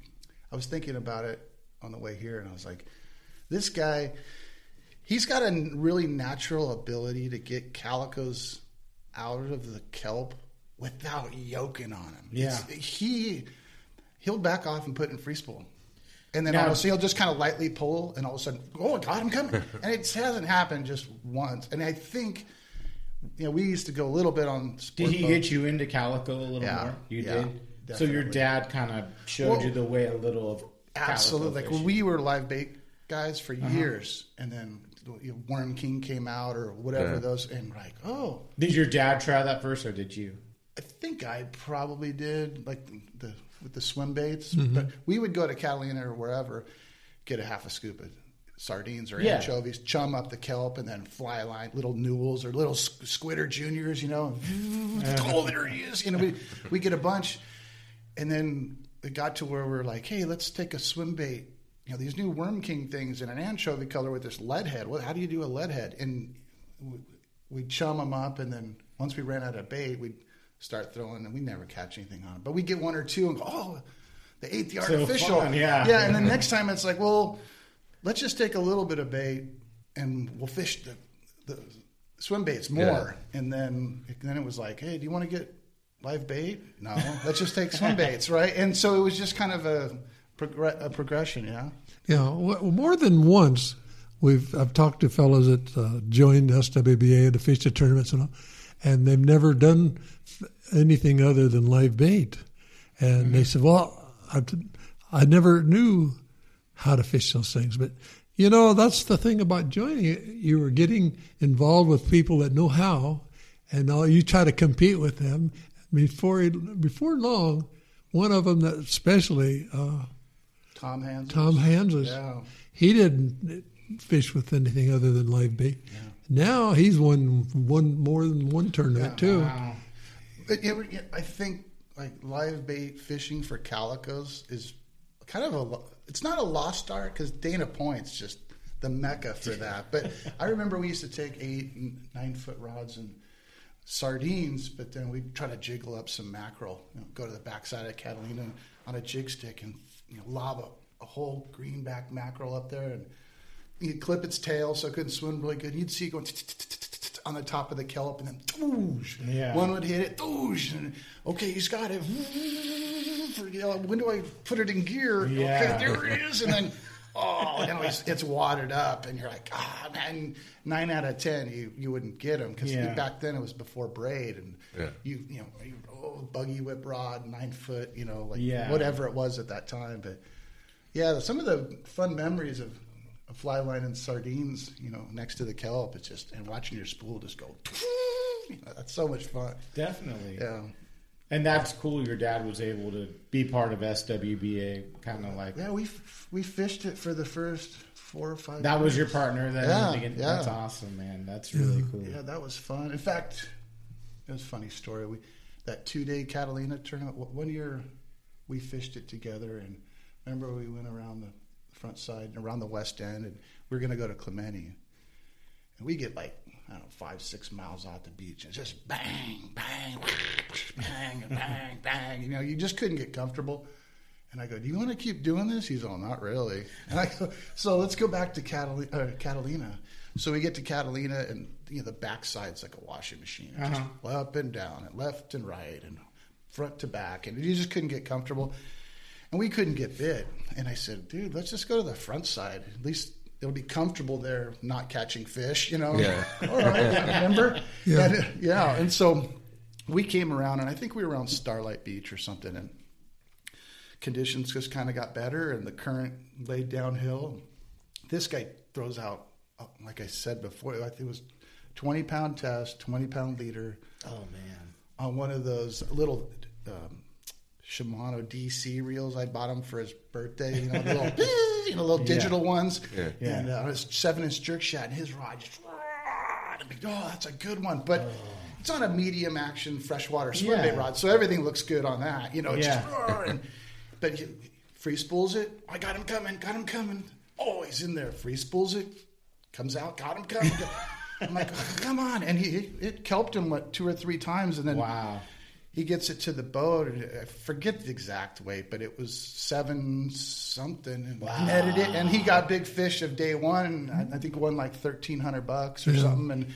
I was thinking about it on the way here, and I was like, this guy, he's got a really natural ability to get calicos out of the kelp without yoking on him. Yeah, it's, he. He'll back off and put in free spool. And then now, all of a sudden, he'll just kind of lightly pull, and all of a sudden, oh, God, I'm coming. And it hasn't happened just once. And I think, you know, we used to go a little bit on sport Did he boats. Get you into calico a little yeah, more? You yeah, did? Definitely. So your dad kind of showed well, you the way a little of calico Absolutely. Fishing. Like, we were live bait guys for uh-huh. years, and then you know, Worm King came out or whatever yeah. those, and like, oh. Did your dad try that first, or did you? I think I probably did, like the... with the swim baits, mm-hmm. but we would go to Catalina or wherever, get a half a scoop of sardines or yeah. anchovies, chum up the kelp, and then fly line little newels or little squidder juniors, you know, oh, there he is. You know, we, we get a bunch. And then it got to where we were like, hey, let's take a swim bait. You know, these new Worm King things in an anchovy color with this lead head. Well, how do you do a lead head? And we'd chum them up. And then once we ran out of bait, we'd, start throwing, and we never catch anything on it. But we get one or two and go, oh, they ate the artificial. So fun, yeah. yeah, and then next time it's like, well, let's just take a little bit of bait, and we'll fish the, the swim baits more. Yeah. And then then it was like, hey, do you want to get live bait? No, let's just take swim baits, right? And so it was just kind of a, prog- a progression, yeah? Yeah, well, more than once we've I've talked to fellows that uh, joined S W B A to fish the tournaments and all. And they've never done anything other than live bait. And mm-hmm. they said, well, I, I never knew how to fish those things. But, you know, that's the thing about joining it. You were getting involved with people that know how, and all, you try to compete with them. Before it, before long, one of them, that especially uh, Tom Hanses, Tom Hanses yeah. he didn't fish with anything other than live bait. Yeah. Now he's won one more than one tournament yeah, too. Wow. But yeah, I think like live bait fishing for calicos is kind of a. It's not a lost art because Dana Point's just the mecca for that. But I remember we used to take eight and nine foot rods and sardines, but then we'd try to jiggle up some mackerel. You know, go to the backside of Catalina on a jig stick and you know, lob a, a whole greenback mackerel up there and. You'd clip its tail, so it couldn't swim really good. You'd see it going on the top of the kelp, and then doosh, yeah. one would hit it, doosh, and okay, he's got it. When do I put it in gear? Yeah. Okay, there it is, and then oh, now it's, it's watered up, and you're like, ah, oh, man, nine out of ten, you, you wouldn't get them because yeah. back then it was before braid, and yeah. you you know, you, oh, buggy whip rod, nine foot, you know, like yeah. whatever it was at that time. But yeah, some of the fun memories of. A fly line and sardines, you know, next to the kelp. It's just and watching your spool just go. You know, that's so much fun. Definitely. Yeah. And that's cool. Your dad was able to be part of S W B A, kind of like. Yeah, we we fished it for the first four or five. That years. Was your partner. That yeah, thinking, yeah. That's awesome, man. That's really cool. Yeah, that was fun. In fact, it was a funny story. We that two day Catalina tournament. One year, we fished it together, and remember we went around the. Front side and around the west end, and we we're going to go to Clemente, and we get like I don't know five six miles out the beach, and it's just bang bang bang bang bang. You know, you just couldn't get comfortable. And I go, "Do you want to keep doing this?" He's all, "Not really." And I go, "So let's go back to Catalina." Uh, Catalina. So we get to Catalina, and you know the backside's like a washing machine, uh-huh. just up and down, and left and right, and front to back, and you just couldn't get comfortable. And we couldn't get bit. And I said, dude, let's just go to the front side. At least it'll be comfortable there not catching fish, you know. Yeah. All right, remember? Yeah. And, yeah. And so we came around, and I think we were on Starlight Beach or something, and conditions just kind of got better, and the current laid downhill. This guy throws out, like I said before, I think it was twenty-pound test, twenty-pound leader. Oh, man. On one of those little... Um, Shimano D C reels. I bought them for his birthday, you know, the little, you know, little digital yeah. ones. Yeah. Yeah. And uh, his seven-inch jerk shot, and his rod just, oh, that's a good one. But oh. it's on a medium-action freshwater swim yeah. bait rod, so everything looks good on that. You know, it's yeah. just, and, but he free spools it. I got him coming, got him coming. Oh, he's in there. Free spools it, comes out, got him coming. I'm like, oh, come on. And he it, it kelped him like two or three times, and then wow. he gets it to the boat, and I forget the exact weight, but it was seven something, and wow. netted it, and he got big fish of day one. I think won like thirteen hundred bucks or yeah. something, and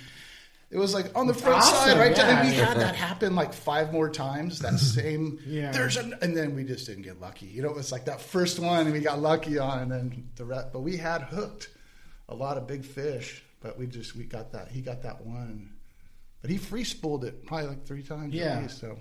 it was like on the That's front awesome. Side, right? Yeah. And we had that happen like five more times. That same, yeah. there's an, and then we just didn't get lucky. You know, it was like that first one, and we got lucky on, and then the rest. But we had hooked a lot of big fish, but we just we got that. He got that one. But he free spooled it probably like three times yeah. a day, so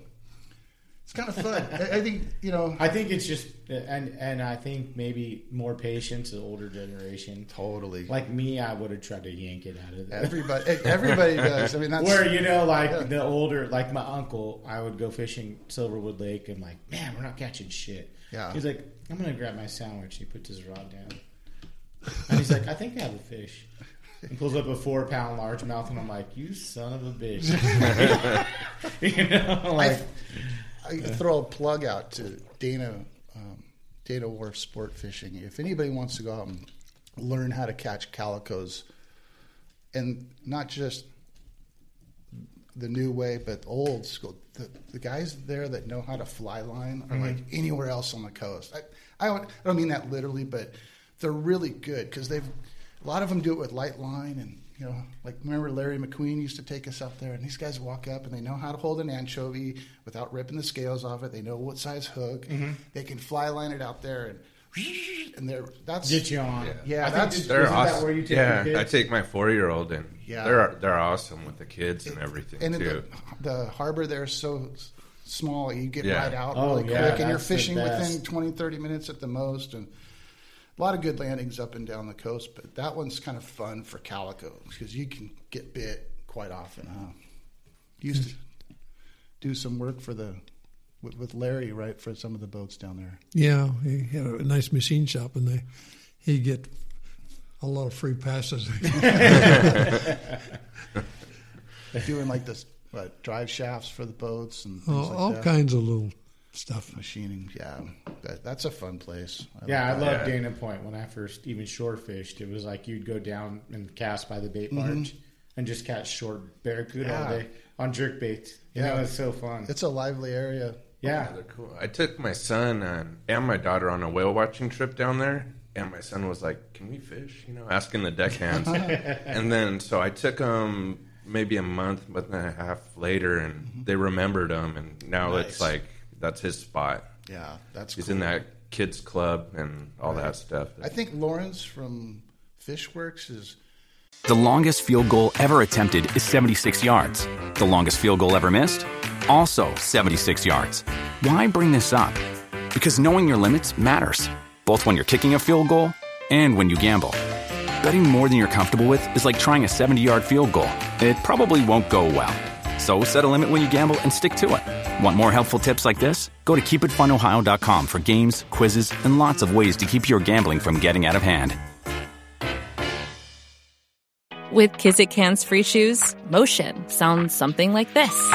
it's kind of fun. I, I think you know. I think it's just, and and I think maybe more patience, the older generation. Totally. Like me, I would have tried to yank it out of there. Everybody, everybody does. I mean, that's, where you know, like yeah. the older, like my uncle, I would go fishing Silverwood Lake, and like, man, we're not catching shit. Yeah. He's like, I'm gonna grab my sandwich. He puts his rod down, and he's like, I think I have a fish. And pulls up a four-pound largemouth, and I'm like, "You son of a bitch!" You know, like I, I throw a plug out to Dana, um, Dana Wharf Sport Fishing. If anybody wants to go out and learn how to catch calicos, and not just the new way, but old school, the, the guys there that know how to fly line are mm-hmm. like anywhere else on the coast. I I don't, I don't mean that literally, but they're really good because they've. A lot of them do it with light line, and you know, like remember Larry McQueen used to take us up there, and these guys walk up and they know how to hold an anchovy without ripping the scales off it. They know what size hook. Mm-hmm. They can fly line it out there, and and they're that's get you on. Yeah, yeah that's this, they're awesome. That where you take yeah, your I take my four-year-old, and yeah. they're they're awesome with the kids and it, everything and too. The, the harbor there is so small, you get yeah. right out oh, really yeah, quick, and you're fishing within twenty, thirty minutes at the most, and. A lot of good landings up and down the coast, but that one's kind of fun for calico because you can get bit quite often. Huh? Used to do some work for the with, with Larry, right, for some of the boats down there. Yeah, he had a nice machine shop, and they he'd get a lot of free passes. Doing like this, what, drive shafts for the boats and things oh, like all that. Kinds of little stuff. Machining, yeah. That, that's a fun place. I yeah, love I love Dana Point. When I first even shore fished, it was like you'd go down and cast by the bait mm-hmm. barge and just catch short barracuda yeah. all day on jerk bait. Yeah, you know, it's so fun. It's a lively area. Yeah. Oh, they're cool. I took my son on, and my daughter on a whale watching trip down there. And my son was like, can we fish? You know, asking the deckhands. And then, so I took them maybe a month, month and a half later, and mm-hmm. they remembered him. And now nice. It's like, that's his spot. Yeah, that's He's cool. He's in that kids club and all right. that stuff. I think Lawrence from Fishworks is... The longest field goal ever attempted is seventy-six yards. The longest field goal ever missed? Also seventy-six yards. Why bring this up? Because knowing your limits matters, both when you're kicking a field goal and when you gamble. Betting more than you're comfortable with is like trying a seventy-yard field goal. It probably won't go well. So set a limit when you gamble and stick to it. Want more helpful tips like this? Go to keep it fun ohio dot com for games, quizzes, and lots of ways to keep your gambling from getting out of hand. With Kizik Hands Free Shoes, motion sounds something like this.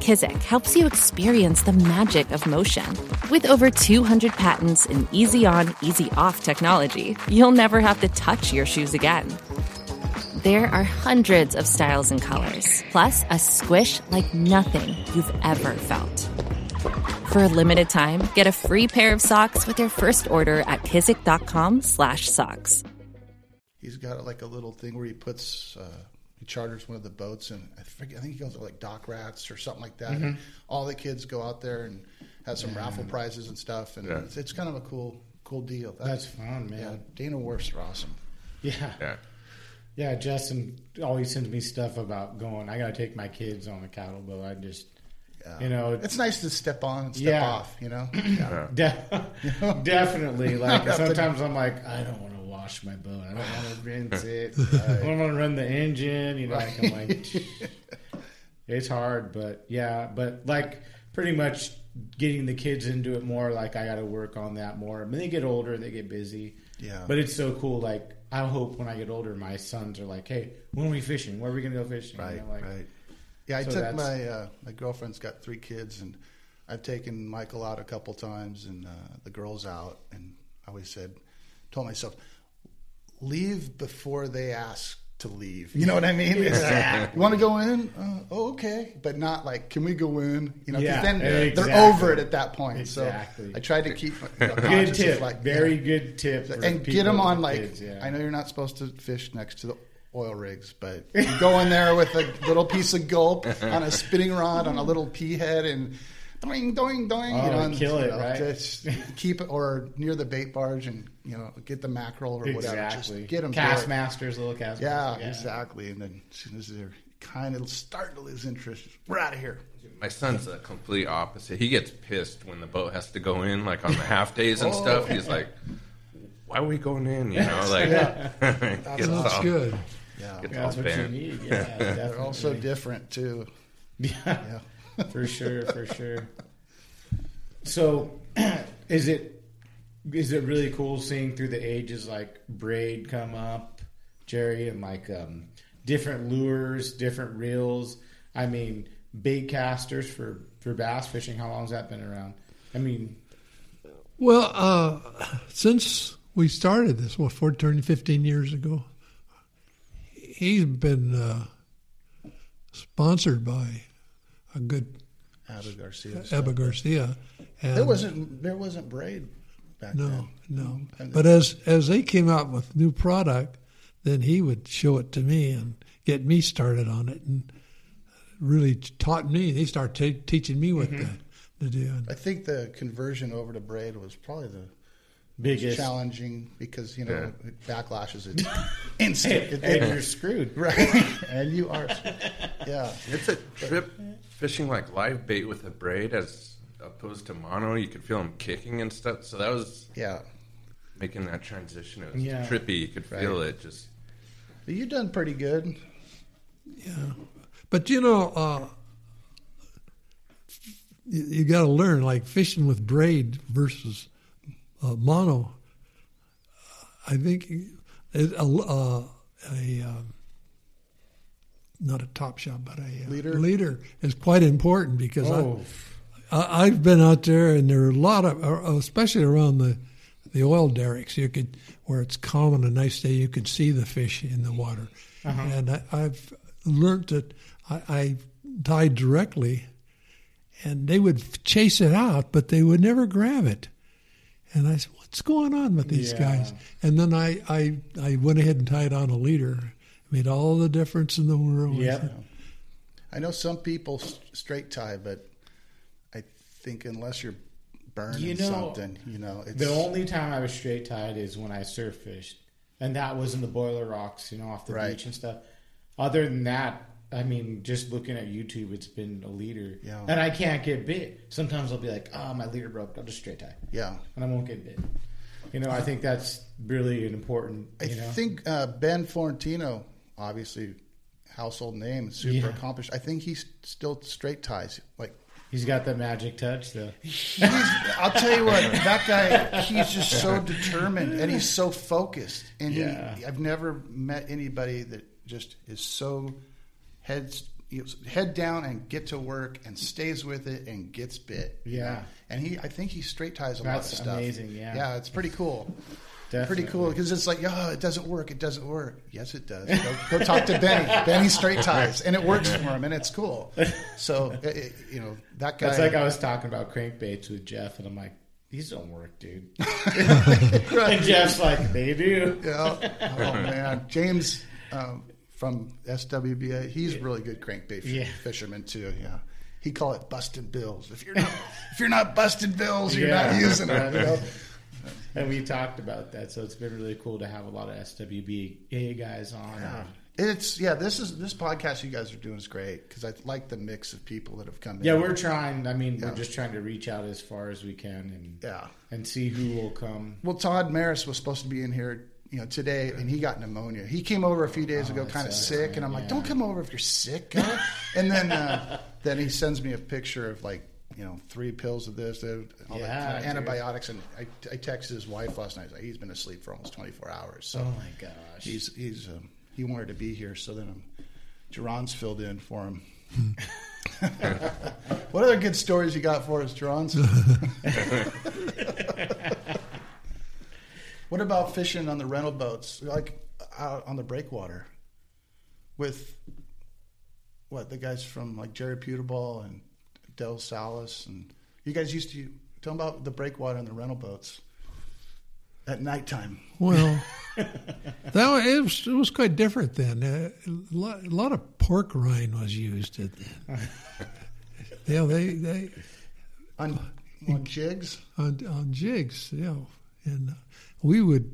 Kizik helps you experience the magic of motion. With over two hundred patents and easy-on, easy-off technology, you'll never have to touch your shoes again. There are hundreds of styles and colors, plus a squish like nothing you've ever felt. For a limited time, get a free pair of socks with your first order at kizik dot com slash socks. He's got like a little thing where he puts... Uh... He charters one of the boats, and I, forget, I think he goes to like Dock Rats or something like that. Mm-hmm. And all the kids go out there and have some yeah. raffle prizes and stuff, and yeah. it's, it's kind of a cool, cool deal. That, That's fun, man. Yeah, Dana Wharfs are awesome. Yeah. yeah, yeah. Justin always sends me stuff about going. I got to take my kids on a cattle boat. I just, yeah. you know, it's nice to step on and step yeah. off. You know, yeah. De- definitely. Like sometimes I'm like, I don't want to. Wash my boat. I don't want to rinse it. I don't want to run the engine. You know, right. like I'm like, it's hard, but yeah, but like pretty much getting the kids into it more. Like I got to work on that more. I mean, they get older, they get busy. Yeah. But it's so cool. Like I hope when I get older, my sons are like, "Hey, when are we fishing? Where are we going to go fishing?" Right. You know, like, right. Yeah. I so took my uh, my girlfriend's got three kids, and I've taken Michael out a couple times, and uh, the girls out, and I always said, told myself. Leave before they ask to leave. You know what I mean? Exactly. You want to go in? Uh, oh, okay. But not like, can we go in? You know, because yeah, then exactly. they're over it at that point. Exactly. So I tried to keep you know, good tip. Like, very yeah. good tip. And get them on like, kids, yeah. I know you're not supposed to fish next to the oil rigs, but you go in there with a little piece of gulp on a spinning rod on a little pea head and doing, doing, doing. Oh, you know, and, kill it, you know, right? Just keep it or near the bait barge and, you know, get the mackerel or exactly. whatever. Just get them. Cast masters, little cast yeah, masters. Yeah, exactly. And then as soon as they're kind of starting to lose interest, we're out of here. My son's the complete opposite. He gets pissed when the boat has to go in, like on the half days and oh. stuff. He's like, why are we going in? You know, like, yeah. that's off, good. Yeah, yeah that's what banned. You need. Yeah, they're all so different, too. Yeah. yeah. For sure, for sure. So, is it is it really cool seeing through the ages like braid come up, Jerry, and like um, different lures, different reels? I mean, bait casters for, for bass fishing. How long has that been around? I mean, well, uh, since we started this, well, fourteen, fifteen years ago, he's been uh, sponsored by. A good Abu Garcia. Abu Garcia. And there wasn't there wasn't braid back no, then. No, no. But as as they came out with new product, then he would show it to me and get me started on it, and really taught me. They started t- teaching me what mm-hmm. to, to do. And I think the conversion over to braid was probably the biggest challenging because you know yeah. backlashes it instant and, and you're screwed, right? And you are screwed. Yeah, it's a trip. Fishing like live bait with a braid as opposed to mono, you could feel them kicking and stuff. So that was yeah, making that transition. It was yeah. trippy. You could feel right. it. Just you done pretty good. Yeah, but you know, uh, you, you got to learn like fishing with braid versus uh, mono. I think it, uh, uh, a uh, not a top shop, but a uh, leader. leader is quite important because oh. I, I've been out there and there are a lot of, especially around the the oil derricks. You could where it's calm on a nice day, you could see the fish in the water, uh-huh. and I, I've learned that I, I tied directly. And they would chase it out, but they would never grab it. And I said, what's going on with these yeah. guys? And then I, I I went ahead and tied on a leader. It made all the difference in the world. Yeah. I know some people straight tie, but I think unless you're burning you know, something, you know. It's... The only time I was straight tied is when I surf fished. And that was in the boiler rocks, you know, off the right. beach and stuff. Other than that, I mean, just looking at YouTube, it's been a leader. Yeah. And I can't get bit. Sometimes I'll be like, oh, my leader broke. I'll just straight tie. Yeah. And I won't get bit. You know, I think that's really an important, you I know? think uh, Ben Florentino, obviously, household name, super yeah. accomplished. I think he still straight ties. Like, he's got that magic touch, though. He's, I'll tell you what, that guy, he's just so determined, and he's so focused. And yeah. he, I've never met anybody that just is so... Heads, you know, head down and get to work and stays with it and gets bit. Yeah. Know? And he, I think he straight ties a That's lot of stuff. That's amazing, yeah. Yeah, it's pretty cool. Definitely. Pretty cool because it's like, oh, it doesn't work. It doesn't work. Yes, it does. Go, go talk to Benny. Benny straight ties, and it works for him, and it's cool. So, it, you know, that guy. It's like I was talking about crankbaits with Jeff, and I'm like, these don't work, dude. Right. And Jeff's like, they do. Yeah. Oh, man. James. Um, From S W B A, he's yeah. really good crankbait yeah. fisherman too. Yeah, he call it busting bills. If you're not, if you're not busting bills, you're yeah. not using them. You know? And we talked about that, so it's been really cool to have a lot of S W B A guys on. Yeah. It's yeah. This is this podcast you guys are doing is great because I like the mix of people that have come in. Yeah, we're trying. I mean, yeah. we're just trying to reach out as far as we can and yeah. and see who will come. Well, Todd Maris was supposed to be in here. You know, today, and he got pneumonia. He came over a few days oh, ago, kind of sick, right. and I'm like, yeah. "Don't come over if you're sick." Huh? And then, uh, then he sends me a picture of like, you know, three pills of this, all yeah, that kind of antibiotics, and I, I texted his wife last night. Like, he's been asleep for almost twenty-four hours. So oh my gosh, he's he's um, he wanted to be here, so then um, Jerron's filled in for him. What other good stories you got for us, Jerron's? What about fishing on the rental boats, like out on the breakwater with, what, the guys from like Jerry Pewterball and Dell Salas? And you guys used to tell them about the breakwater on the rental boats at nighttime. Well, that was, it was, it was quite different then. A lot, a lot of pork rind was used. At the, yeah, they... they on, on jigs? On, on jigs, yeah. And we would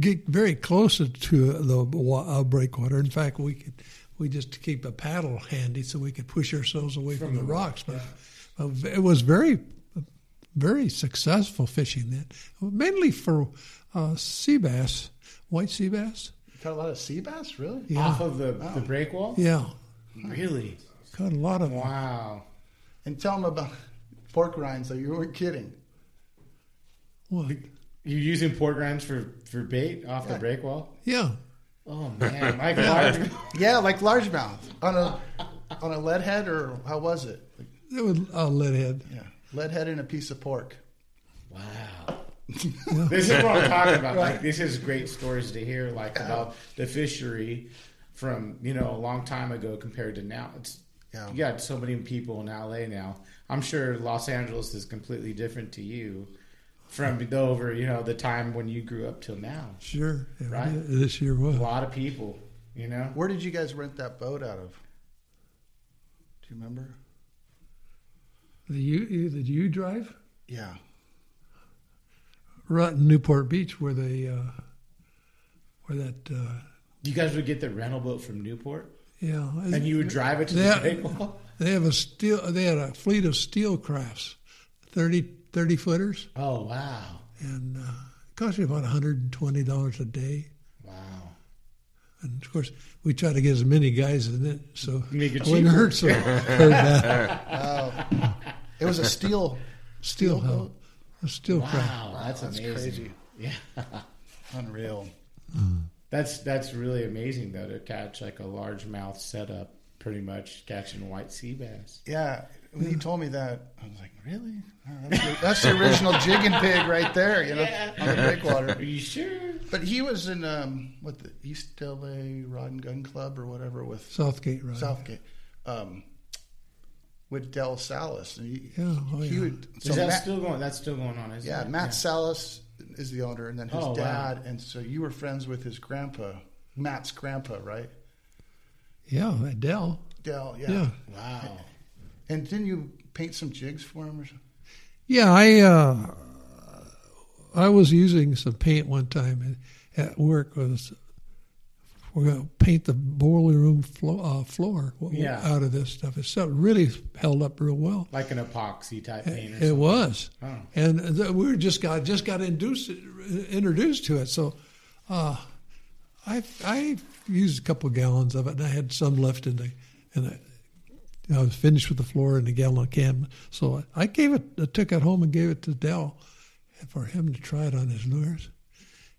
get very close to the breakwater. In fact, we could we just keep a paddle handy so we could push ourselves away from, from the rocks. rocks. But yeah. It was very, very successful fishing then, mainly for uh, sea bass, white sea bass. You caught a lot of sea bass, really? Yeah. Off of the, oh. the break wall? Yeah. Really? Caught a lot of them. Wow. And tell them about pork rinds, though. You weren't kidding. What? You're using pork rinds for, for bait off yeah. the break wall? Yeah. Oh man, like large. Yeah, like largemouth on a on a lead head, or how was it? It was a lead head. Yeah, lead head and a piece of pork. Wow. Yeah. This is what I'm talking about. Right. Like this is great stories to hear, like about the fishery from you know a long time ago compared to now. It's yeah. you got so many people in L A now. I'm sure Los Angeles is completely different to you. From over, you know, the time when you grew up till now. Sure. Yeah, right? This year was. A lot of people, you know. Where did you guys rent that boat out of? Do you remember? The U, the U Drive? Yeah. Right in Newport Beach where they, uh, where that. Uh, you guys would get the rental boat from Newport? Yeah. And you would drive it to the break wall? They have a steel, they had a fleet of steel crafts, thirty footers. Oh, wow. And uh, it cost me about one hundred twenty dollars a day. Wow. And, of course, we try to get as many guys in it, so Make it, it wouldn't hurt so bad. Wow. It was a steel steel, steel boat. A steel wow, craft. Wow, that's, that's amazing. Crazy. Yeah. Unreal. That's that's really amazing, though, to catch like a largemouth setup, pretty much catching white sea bass. Yeah. When you told me that, I was like, really? Oh, that's, the, that's the original jigging pig right there, you know, yeah. on the breakwater. Are you sure? But he was in, um, what, the East L A Rod and Gun Club or whatever with... Southgate, right. Southgate. Um, with Dell Salas. And he, yeah, oh, he yeah. would, so is that Matt, still going? That's still going on, isn't yeah, it? Matt yeah, Matt Salas is the owner, and then his oh, dad. Wow. And so you were friends with his grandpa, Matt's grandpa, right? Yeah, Dell. Dell, yeah. yeah. Wow. And didn't you paint some jigs for him or something? Yeah, I uh, I was using some paint one time at work. Was we're going to paint the boiler room flo- uh, floor yeah. out of this stuff. It really held up real well. Like an epoxy type paint. Or something. It was, oh. and th- we just got just got induced, introduced to it. So uh, I I used a couple of gallons of it, and I had some left in the in the. I was finished with the floor and a gallon of can. So I gave it, I took it home and gave it to Dell for him to try it on his lures.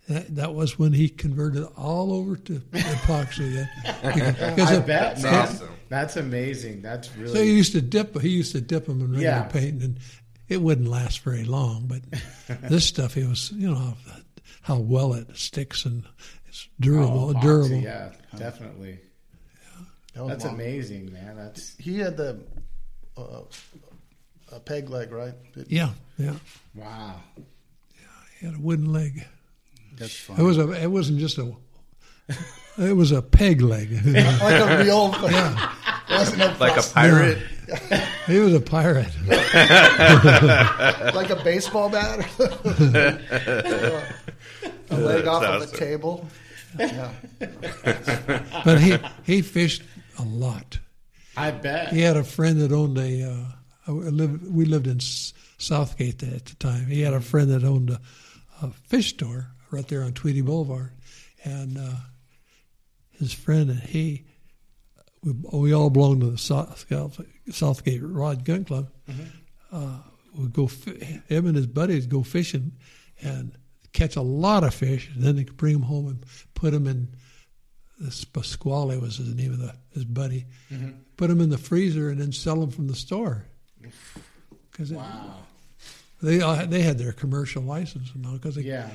That, that was when he converted all over to epoxy. Because I it, bet. That's awesome. That's amazing. That's really. So he used to dip. He used to dip them in regular yeah. paint, and it wouldn't last very long. But this stuff, it was, you know, how, how well it sticks and it's durable. Oh, epoxy, durable. Yeah, definitely. That That's long. Amazing, man. That's he had the uh, a peg leg, right? It, yeah, yeah. Wow. Yeah, he had a wooden leg. That's funny. It was a. It wasn't just a. It was a peg leg, like a real. Yeah. Wasn't a like a pirate. Yeah. He was a pirate. Like a baseball bat. a a leg off awesome. Of the table. Yeah. But he he fished. A lot, I bet. He had a friend that owned a. Uh, lived, we lived in Southgate at the time. He had a friend that owned a, a fish store right there on Tweedy Boulevard, and uh, his friend and he, we, we all belonged to the South, Southgate Rod Gun Club. Mm-hmm. Uh, would go. Him and his buddies go fishing, and catch a lot of fish, and then they could bring them home and put them in. This Pasquale was the name of the, his buddy, mm-hmm. put them in the freezer and then sell them from the store. Cause wow. It, they all, they had their commercial license and all because they, yeah.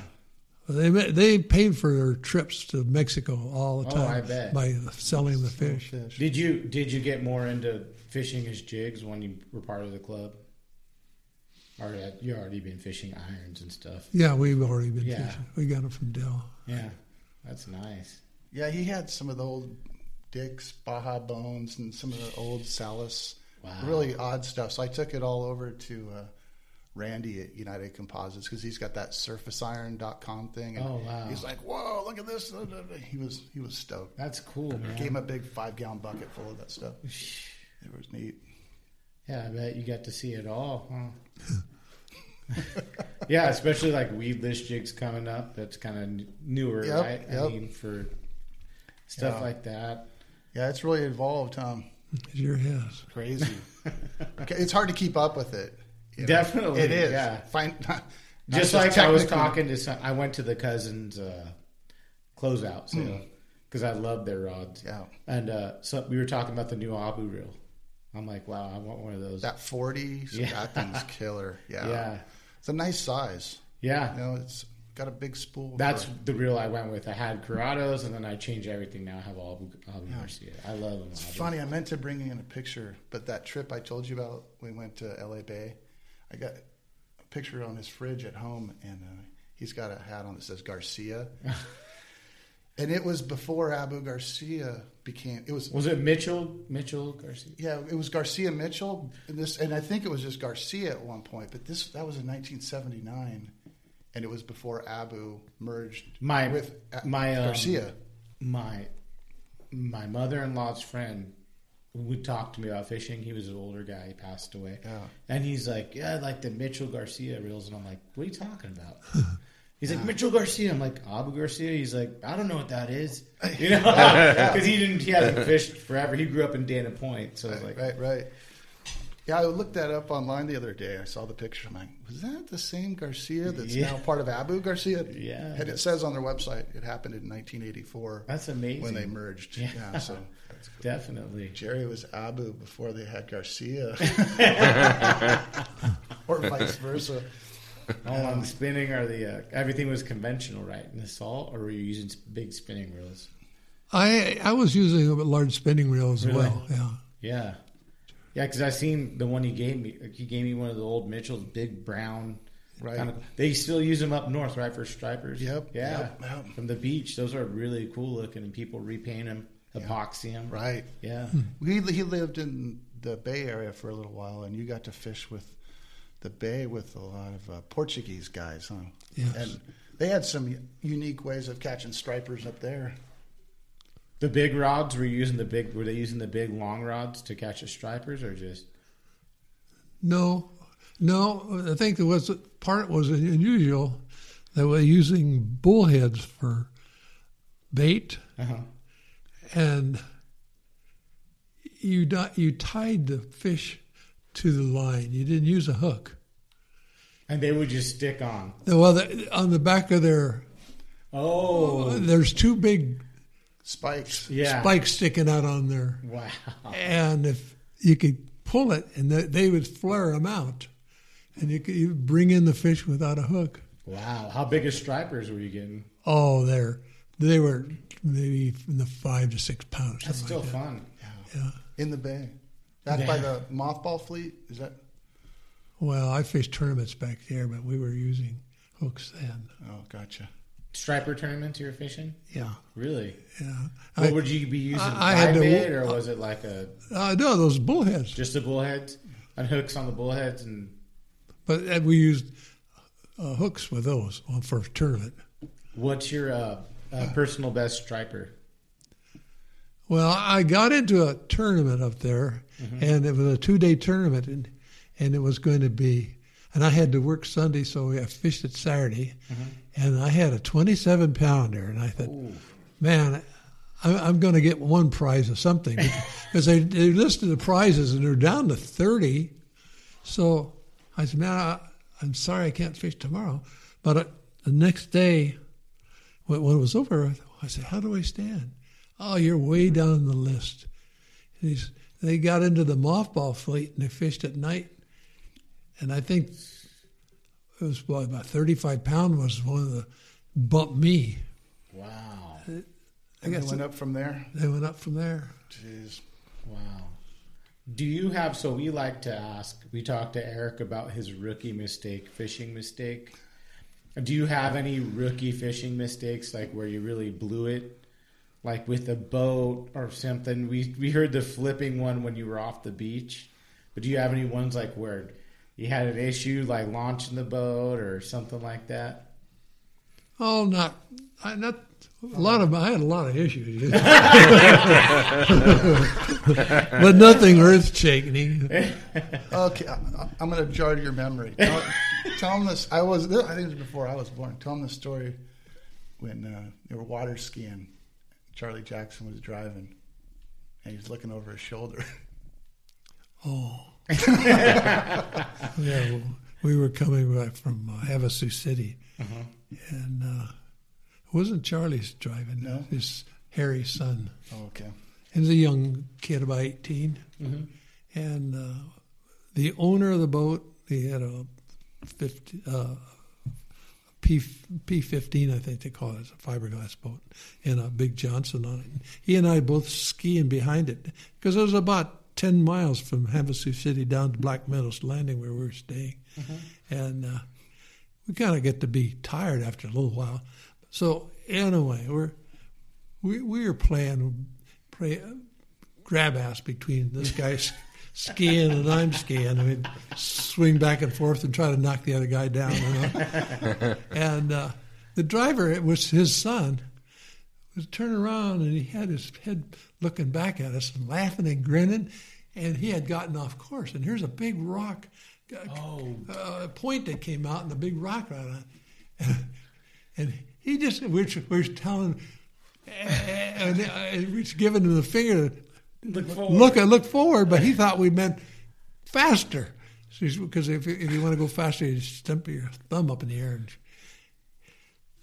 they they paid for their trips to Mexico all the time oh, I bet. By selling the fish. fish. Did you did you get more into fishing as jigs when you were part of the club? Or you already been fishing irons and stuff? Yeah, we've already been yeah. fishing. We got them from Dell. Yeah, that's nice. Yeah, he had some of the old Dicks, Baja Bones, and some of the old Salas. Wow. Really odd stuff. So I took it all over to uh, Randy at United Composites because he's got that surface iron dot com thing. And oh, wow. He's like, whoa, look at this. He was he was stoked. That's cool, man. Gave him a big five-gallon bucket full of that stuff. It was neat. Yeah, I bet you got to see it all, huh? Yeah, especially like weedless jigs coming up. That's kind of newer, yep, right? Yep. I mean, for... Stuff yeah. like that. Yeah, it's really evolved, Tom. It sure has. Crazy. Okay, it's hard to keep up with it. You know? Definitely. It is. Yeah. Fine, not, just not like I was talking to some, I went to the cousin's uh, closeout sale because mm. I love their rods. Yeah. And uh, so we were talking about the new Abu reel. I'm like, wow, I want one of those. That forty, so yeah. that thing's killer. Yeah. Yeah. It's a nice size. Yeah. You know, it's... Got a big spool. That's for, the reel I went with. I had Corrados, and then I changed everything. Now I have all Abu Garcia. I love them. It's funny. I meant to bring in a picture, but that trip I told you about, we went to L A Bay. I got a picture on his fridge at home, and uh, he's got a hat on that says Garcia. And it was before Abu Garcia became. It was was it Mitchell Mitchell Garcia? Yeah, it was Garcia Mitchell. And this, and I think it was just Garcia at one point. But this that was in nineteen seventy-nine. And it was before Abu merged my, with a- my, um, Garcia. My my mother-in-law's friend would talk to me about fishing. He was an older guy. He passed away. Yeah. And he's like, yeah, I like the Mitchell Garcia reels. And I'm like, what are you talking about? He's yeah. like, Mitchell Garcia. I'm like, Abu Garcia? He's like, I don't know what that is. You know? Because he, didn't, he hasn't fished forever. He grew up in Dana Point. So right, I was like, right, right. Yeah, I looked that up online the other day. I saw the picture. I'm like, was that the same Garcia that's yeah. now part of Abu Garcia? Yeah. And it says on their website it happened in nineteen eighty-four. That's amazing. When they merged. Yeah. yeah so that's cool. Definitely. Jerry was Abu before they had Garcia. Or vice versa. All um, on spinning are the, uh, everything was conventional, right? In the salt, or were you using big spinning reels? I I was using a large spinning reel as really? well. Yeah. Yeah. Yeah, because I seen the one he gave me. He gave me one of the old Mitchell's, big brown. Right. Kind of, they still use them up north, right, for stripers? Yep. Yeah. Yep, yep. From the beach. Those are really cool looking, and people repaint them, yep. epoxy them. Right. Yeah. Hmm. We, he lived in the Bay Area for a little while, and you got to fish with the Bay with a lot of uh, Portuguese guys, huh? Yes. And they had some unique ways of catching stripers up there. The big rods were using the big. Were they using the big long rods to catch the stripers, or just? No, no. I think the was part was unusual. They were using bullheads for bait, uh-huh. and you you tied the fish to the line. You didn't use a hook, and they would just stick on. Well, the, on the back of their oh, there's two big. Spikes. Yeah. Spikes sticking out on there. Wow. And if you could pull it, and they would flare them out, and you could you bring in the fish without a hook. Wow. How big of stripers were you getting? Oh, they're, they were maybe in the five to six pounds. That's still like that. Fun. Yeah. yeah. In the bay. That's yeah. by the mothball fleet? Is that? Well, I fished tournaments back there, but we were using hooks then. Oh, gotcha. Striper tournaments you were fishing? Yeah. Really? Yeah. What I, would you be using? I, I had to, bait, or was it like a... Uh, no, those bullheads. Just the bullheads? And hooks on the bullheads? and. But and we used uh, hooks with those on first tournament. What's your uh, uh, personal best striper? Well, I got into a tournament up there, mm-hmm. and it was a two-day tournament, and, and it was going to be... And I had to work Sunday, so I fished it Saturday. Mm-hmm. And I had a twenty-seven pounder. And I thought, Ooh. man, I, I'm going to get one prize or something. Because they, they listed the prizes, and they're down to thirty. So I said, man, I, I'm sorry I can't fish tomorrow. But I, the next day, when, when it was over, I said, how do I stand? Oh, you're way down the list. And he's, they got into the mothball fleet, and they fished at night. And I think it was well, about thirty-five pound was one of the bumped me. Wow! I and guess they went it, up from there. They went up from there. Jeez! Wow! Do you have? So we like to ask. We talked to Eric about his rookie mistake, fishing mistake. Do you have any rookie fishing mistakes, like where you really blew it, like with a boat or something? We we heard the flipping one when you were off the beach, but do you have any ones like where? You had an issue like launching the boat or something like that? Oh, not, I, not a lot of. I had a lot of issues, but nothing earth-shaking. Okay, I, I'm going to jar your memory. Tell, tell them this. I was. I think it was before I was born. Tell them the story when uh, they were water skiing. Charlie Jackson was driving, and he was looking over his shoulder. Oh. Yeah, we were coming back from uh, Havasu City, uh-huh. and uh, it wasn't Charlie's driving. No, his Harry's son. Oh, okay. He was a young kid, about eighteen, mm-hmm. and uh, the owner of the boat, he had a fifty uh, P P fifteen, I think they call it, it's a fiberglass boat, and a big Johnson on it. He and I both skiing behind it because it was about ten miles from Havasu City down to Black Meadows Landing where we were staying. Uh-huh. And uh, we kind of get to be tired after a little while. So anyway, we're, we we were playing play, grab-ass between this guy's skiing and I'm skiing. I mean, swing back and forth and try to knock the other guy down. You know? And uh, the driver, it was his son, was turning around, and he had his head looking back at us and laughing and grinning, and he had gotten off course. And here's a big rock, oh. uh, a point that came out, and a big rock right on it. And he just, we're, we're telling, and we're just giving him the finger, look forward. look, look forward, but he thought we meant faster. She's, because if, if you want to go faster, you stump your thumb up in the air. And,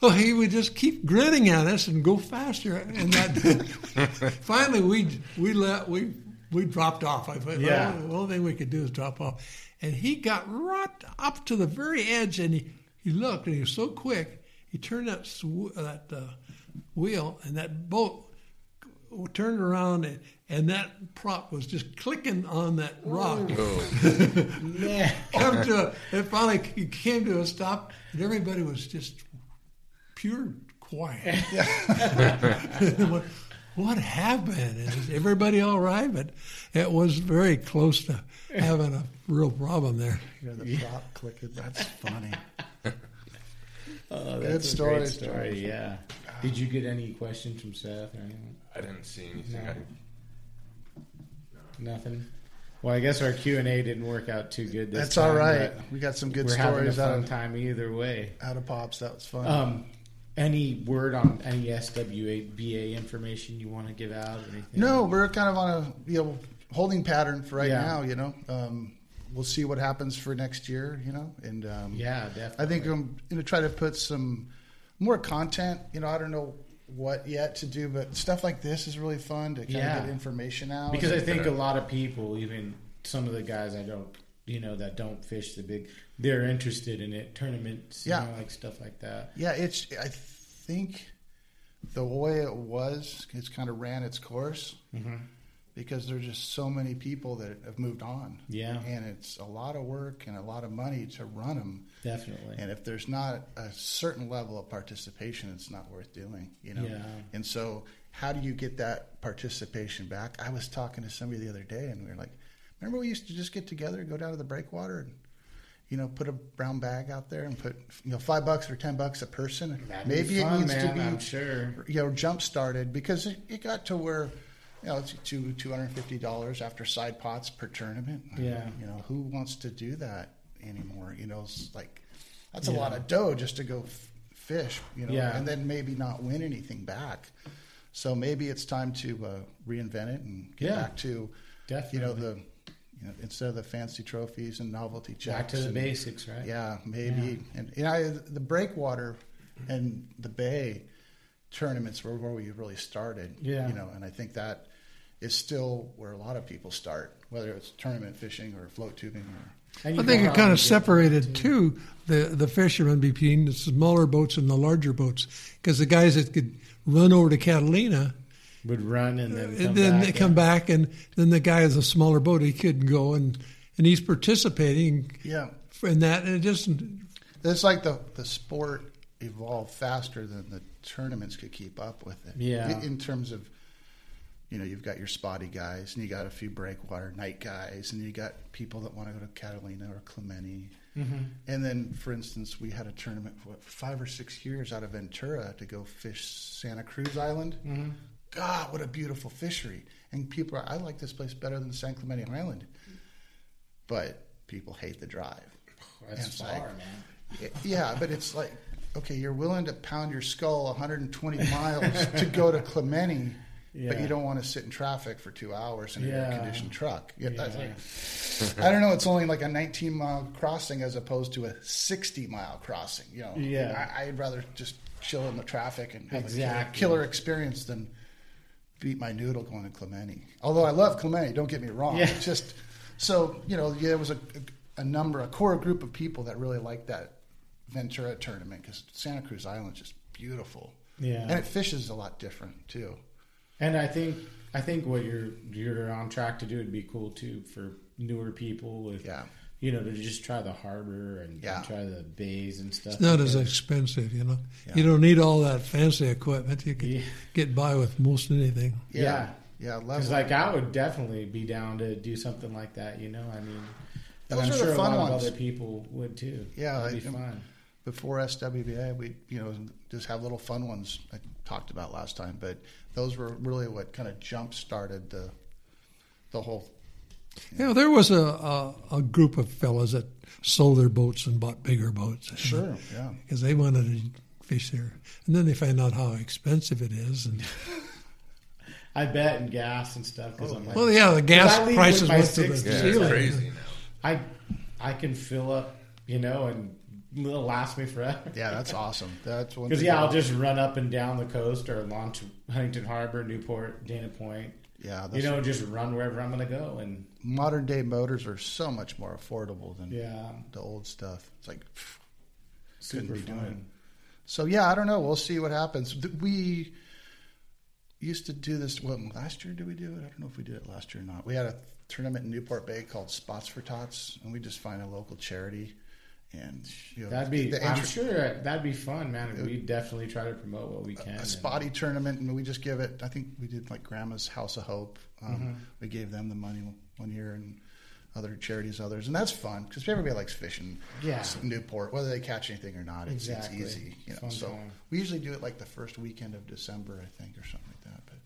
oh, he would just keep grinning at us and go faster. And that finally, we we let we we dropped off. I thought, yeah. well, the only thing we could do is drop off. And he got right up to the very edge, and he, he looked, and he was so quick. He turned that sw- that uh, wheel, and that boat turned around, and, and that prop was just clicking on that rock. yeah. Come to a, and finally, he came to a stop, and everybody was just pure quiet. what, what happened? Is everybody all right? But it was very close to having a real problem there. Yeah, the prop yeah. clicking. That's funny. Oh, that's Good story, a great story. story. Yeah. Did you get any questions from Seth or anything? I didn't see anything. No. I, no. Nothing. Well, I guess our Q and A didn't work out too good. This that's time, all right. We got some good we're stories. We're having a fun out of, time either way. Out of pops, that was fun. Um, any word on any S W A B A information you want to give out? Or anything? No, we're kind of on a you know holding pattern for right yeah. now. You know. Um, We'll see what happens for next year, you know, and um, yeah, definitely. I think I'm going to try to put some more content. You know, I don't know what yet to do, but stuff like this is really fun to kind yeah. of get information out. Because I think better. a lot of people, even some of the guys I don't, you know, that don't fish the big, they're interested in it. Tournaments, yeah, you know, like stuff like that. Yeah, it's. I think the way it was, it's kind of ran its course. Mm-hmm. Because there's just so many people that have moved on. Yeah. And it's a lot of work and a lot of money to run them. Definitely. And if there's not a certain level of participation, it's not worth doing, you know? Yeah. And so how do you get that participation back? I was talking to somebody the other day, and we were like, remember we used to just get together and go down to the breakwater and, you know, put a brown bag out there and put, you know, five bucks or ten bucks a person. That'd Maybe fun, it needs man, to be, I'm sure. you know, jump-started because it, it got to where – you know, it's two two hundred and fifty dollars after side pots per tournament. Yeah, I mean, you know, who wants to do that anymore? You know, it's like that's yeah. a lot of dough just to go f- fish. You know, yeah. and then maybe not win anything back. So maybe it's time to uh, reinvent it and get yeah. back to, Definitely. you know, the you know instead of the fancy trophies and novelty checks, back to the and, basics, right? Yeah, maybe. Yeah. And you know, the breakwater and the bay tournaments were where we really started. Yeah, you know, and I think that. Is still where a lot of people start, whether it's tournament fishing or float tubing. Or I think it kind of separated too the the fishermen between the smaller boats and the larger boats, because the guys that could run over to Catalina would run and then come and then back, they come yeah. back, and then the guy with the smaller boat he couldn't go, and, and he's participating. Yeah, in that, and it just it's like the the sport evolved faster than the tournaments could keep up with it. Yeah, in terms of. You know, you've got your spotty guys, and you got a few breakwater night guys, and you got people that want to go to Catalina or Clemente. Mm-hmm. And then, for instance, we had a tournament for what, five or six years out of Ventura to go fish Santa Cruz Island. Mm-hmm. God, what a beautiful fishery. And people are, I like this place better than San Clemente Island. But people hate the drive. Oh, that's far, like, man. It, yeah, but it's like, okay, you're willing to pound your skull one hundred twenty miles to go to Clemente. Yeah. But you don't want to sit in traffic for two hours in an yeah. air-conditioned truck. Yeah, yeah. Like, I don't know. It's only like a nineteen-mile crossing as opposed to a sixty-mile crossing. You know, yeah. I, I'd rather just chill in the traffic and have exactly. a killer experience than beat my noodle going to Clemente. Although I love Clemente, don't get me wrong. Yeah. It's just so you know, yeah, there was a, a number, a core group of people that really liked that Ventura tournament because Santa Cruz Island is just beautiful. Yeah, and it fishes a lot different too. And I think I think what you're you're on track to do would be cool too for newer people with yeah. you know to just try the harbor and yeah. try the bays and stuff. It's not like as that. expensive, you know. Yeah. You don't need all that fancy equipment. You can yeah. get by with most anything. Yeah, yeah. Because yeah, like I would definitely be down to do something like that. You know, I mean, those I'm are sure the fun a lot ones. Of other people would too. Yeah, it'd be fun. Before S W B A, we you know just have little fun ones I talked about last time, but. Those were really what kind of jump started the the whole. You know. Yeah, there was a, a a group of fellas that sold their boats and bought bigger boats. Sure, and, yeah, because they wanted to fish there, and then they found out how expensive it is, and I bet in gas and stuff. Cause oh, I'm like, well, yeah, the gas prices went to the ceiling. Yeah, it's crazy now. I I can fill up, you know, and it'll last me forever. Yeah, that's awesome. That's one. Because yeah, I'll just run up and down the coast or launch Huntington Harbor, Newport, Dana Point. Yeah, you know, just run wherever I'm going to go. And modern day motors are so much more affordable than yeah. the old stuff. It's like pff, super be fun. Doing. So yeah, I don't know. We'll see what happens. We used to do this. What last year did we do it? I don't know if we did it last year or not. We had a tournament in Newport Bay called Spots for Tots, and we just find a local charity. And you know, that'd be, the I'm inter- sure that'd be fun, man. We definitely try to promote what we can. A, a spotty and, tournament, and we just give it. I think we did like Grandma's House of Hope. Um, mm-hmm. We gave them the money one year, and other charities, others, and that's fun because everybody likes fishing. Yeah, Newport, whether they catch anything or not, it's, exactly. it's easy. You know, fun so time. We usually do it like the first weekend of December, I think, or something like that. But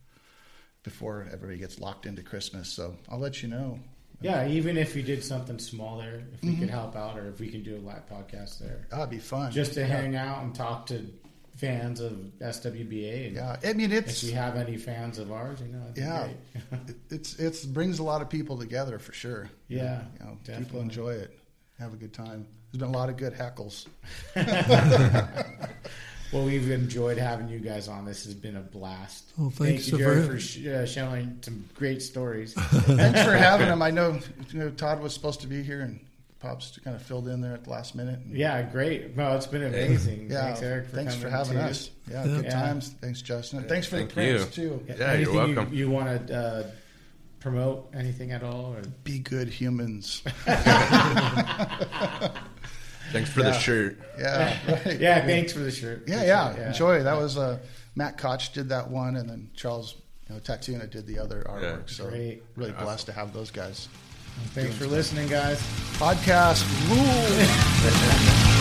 before everybody gets locked into Christmas, so I'll let you know. Yeah, even if you did something smaller, if we mm-hmm. could help out, or if we can do a live podcast there. That'd be fun. Just to yeah. hang out and talk to fans of S W B A. And yeah, I mean, it's... If you have any fans of ours, you know, yeah, great. it's it's brings a lot of people together for sure. Yeah, you know, definitely. People enjoy it. Have a good time. There's been a lot of good heckles. Well, we've enjoyed having you guys on. This has been a blast. Well, thanks Thank you, Jerry, for sh- uh, showing some great stories. Thanks for having him. I know, you know Todd was supposed to be here, and Pops kind of filled in there at the last minute. And, yeah, great. Well, it's been amazing. Yeah. Thanks, Eric, for thanks coming. Thanks for having too. us. Yeah, yeah, good times. Thanks, Justin. Yeah. Thanks for Thank the prints, too. Yeah, yeah you're welcome. You, you want to uh, promote anything at all? Or? Be good humans. Thanks for yeah. the shirt. Yeah, right. yeah. Thanks for the shirt. Yeah, yeah. yeah. Enjoy. That yeah. was uh, Matt Koch did that one, and then Charles you know, Tatuna did the other artwork. Yeah. So Great. really awesome. blessed to have those guys. Well, thanks Doing for stuff. listening, guys. Podcast rules.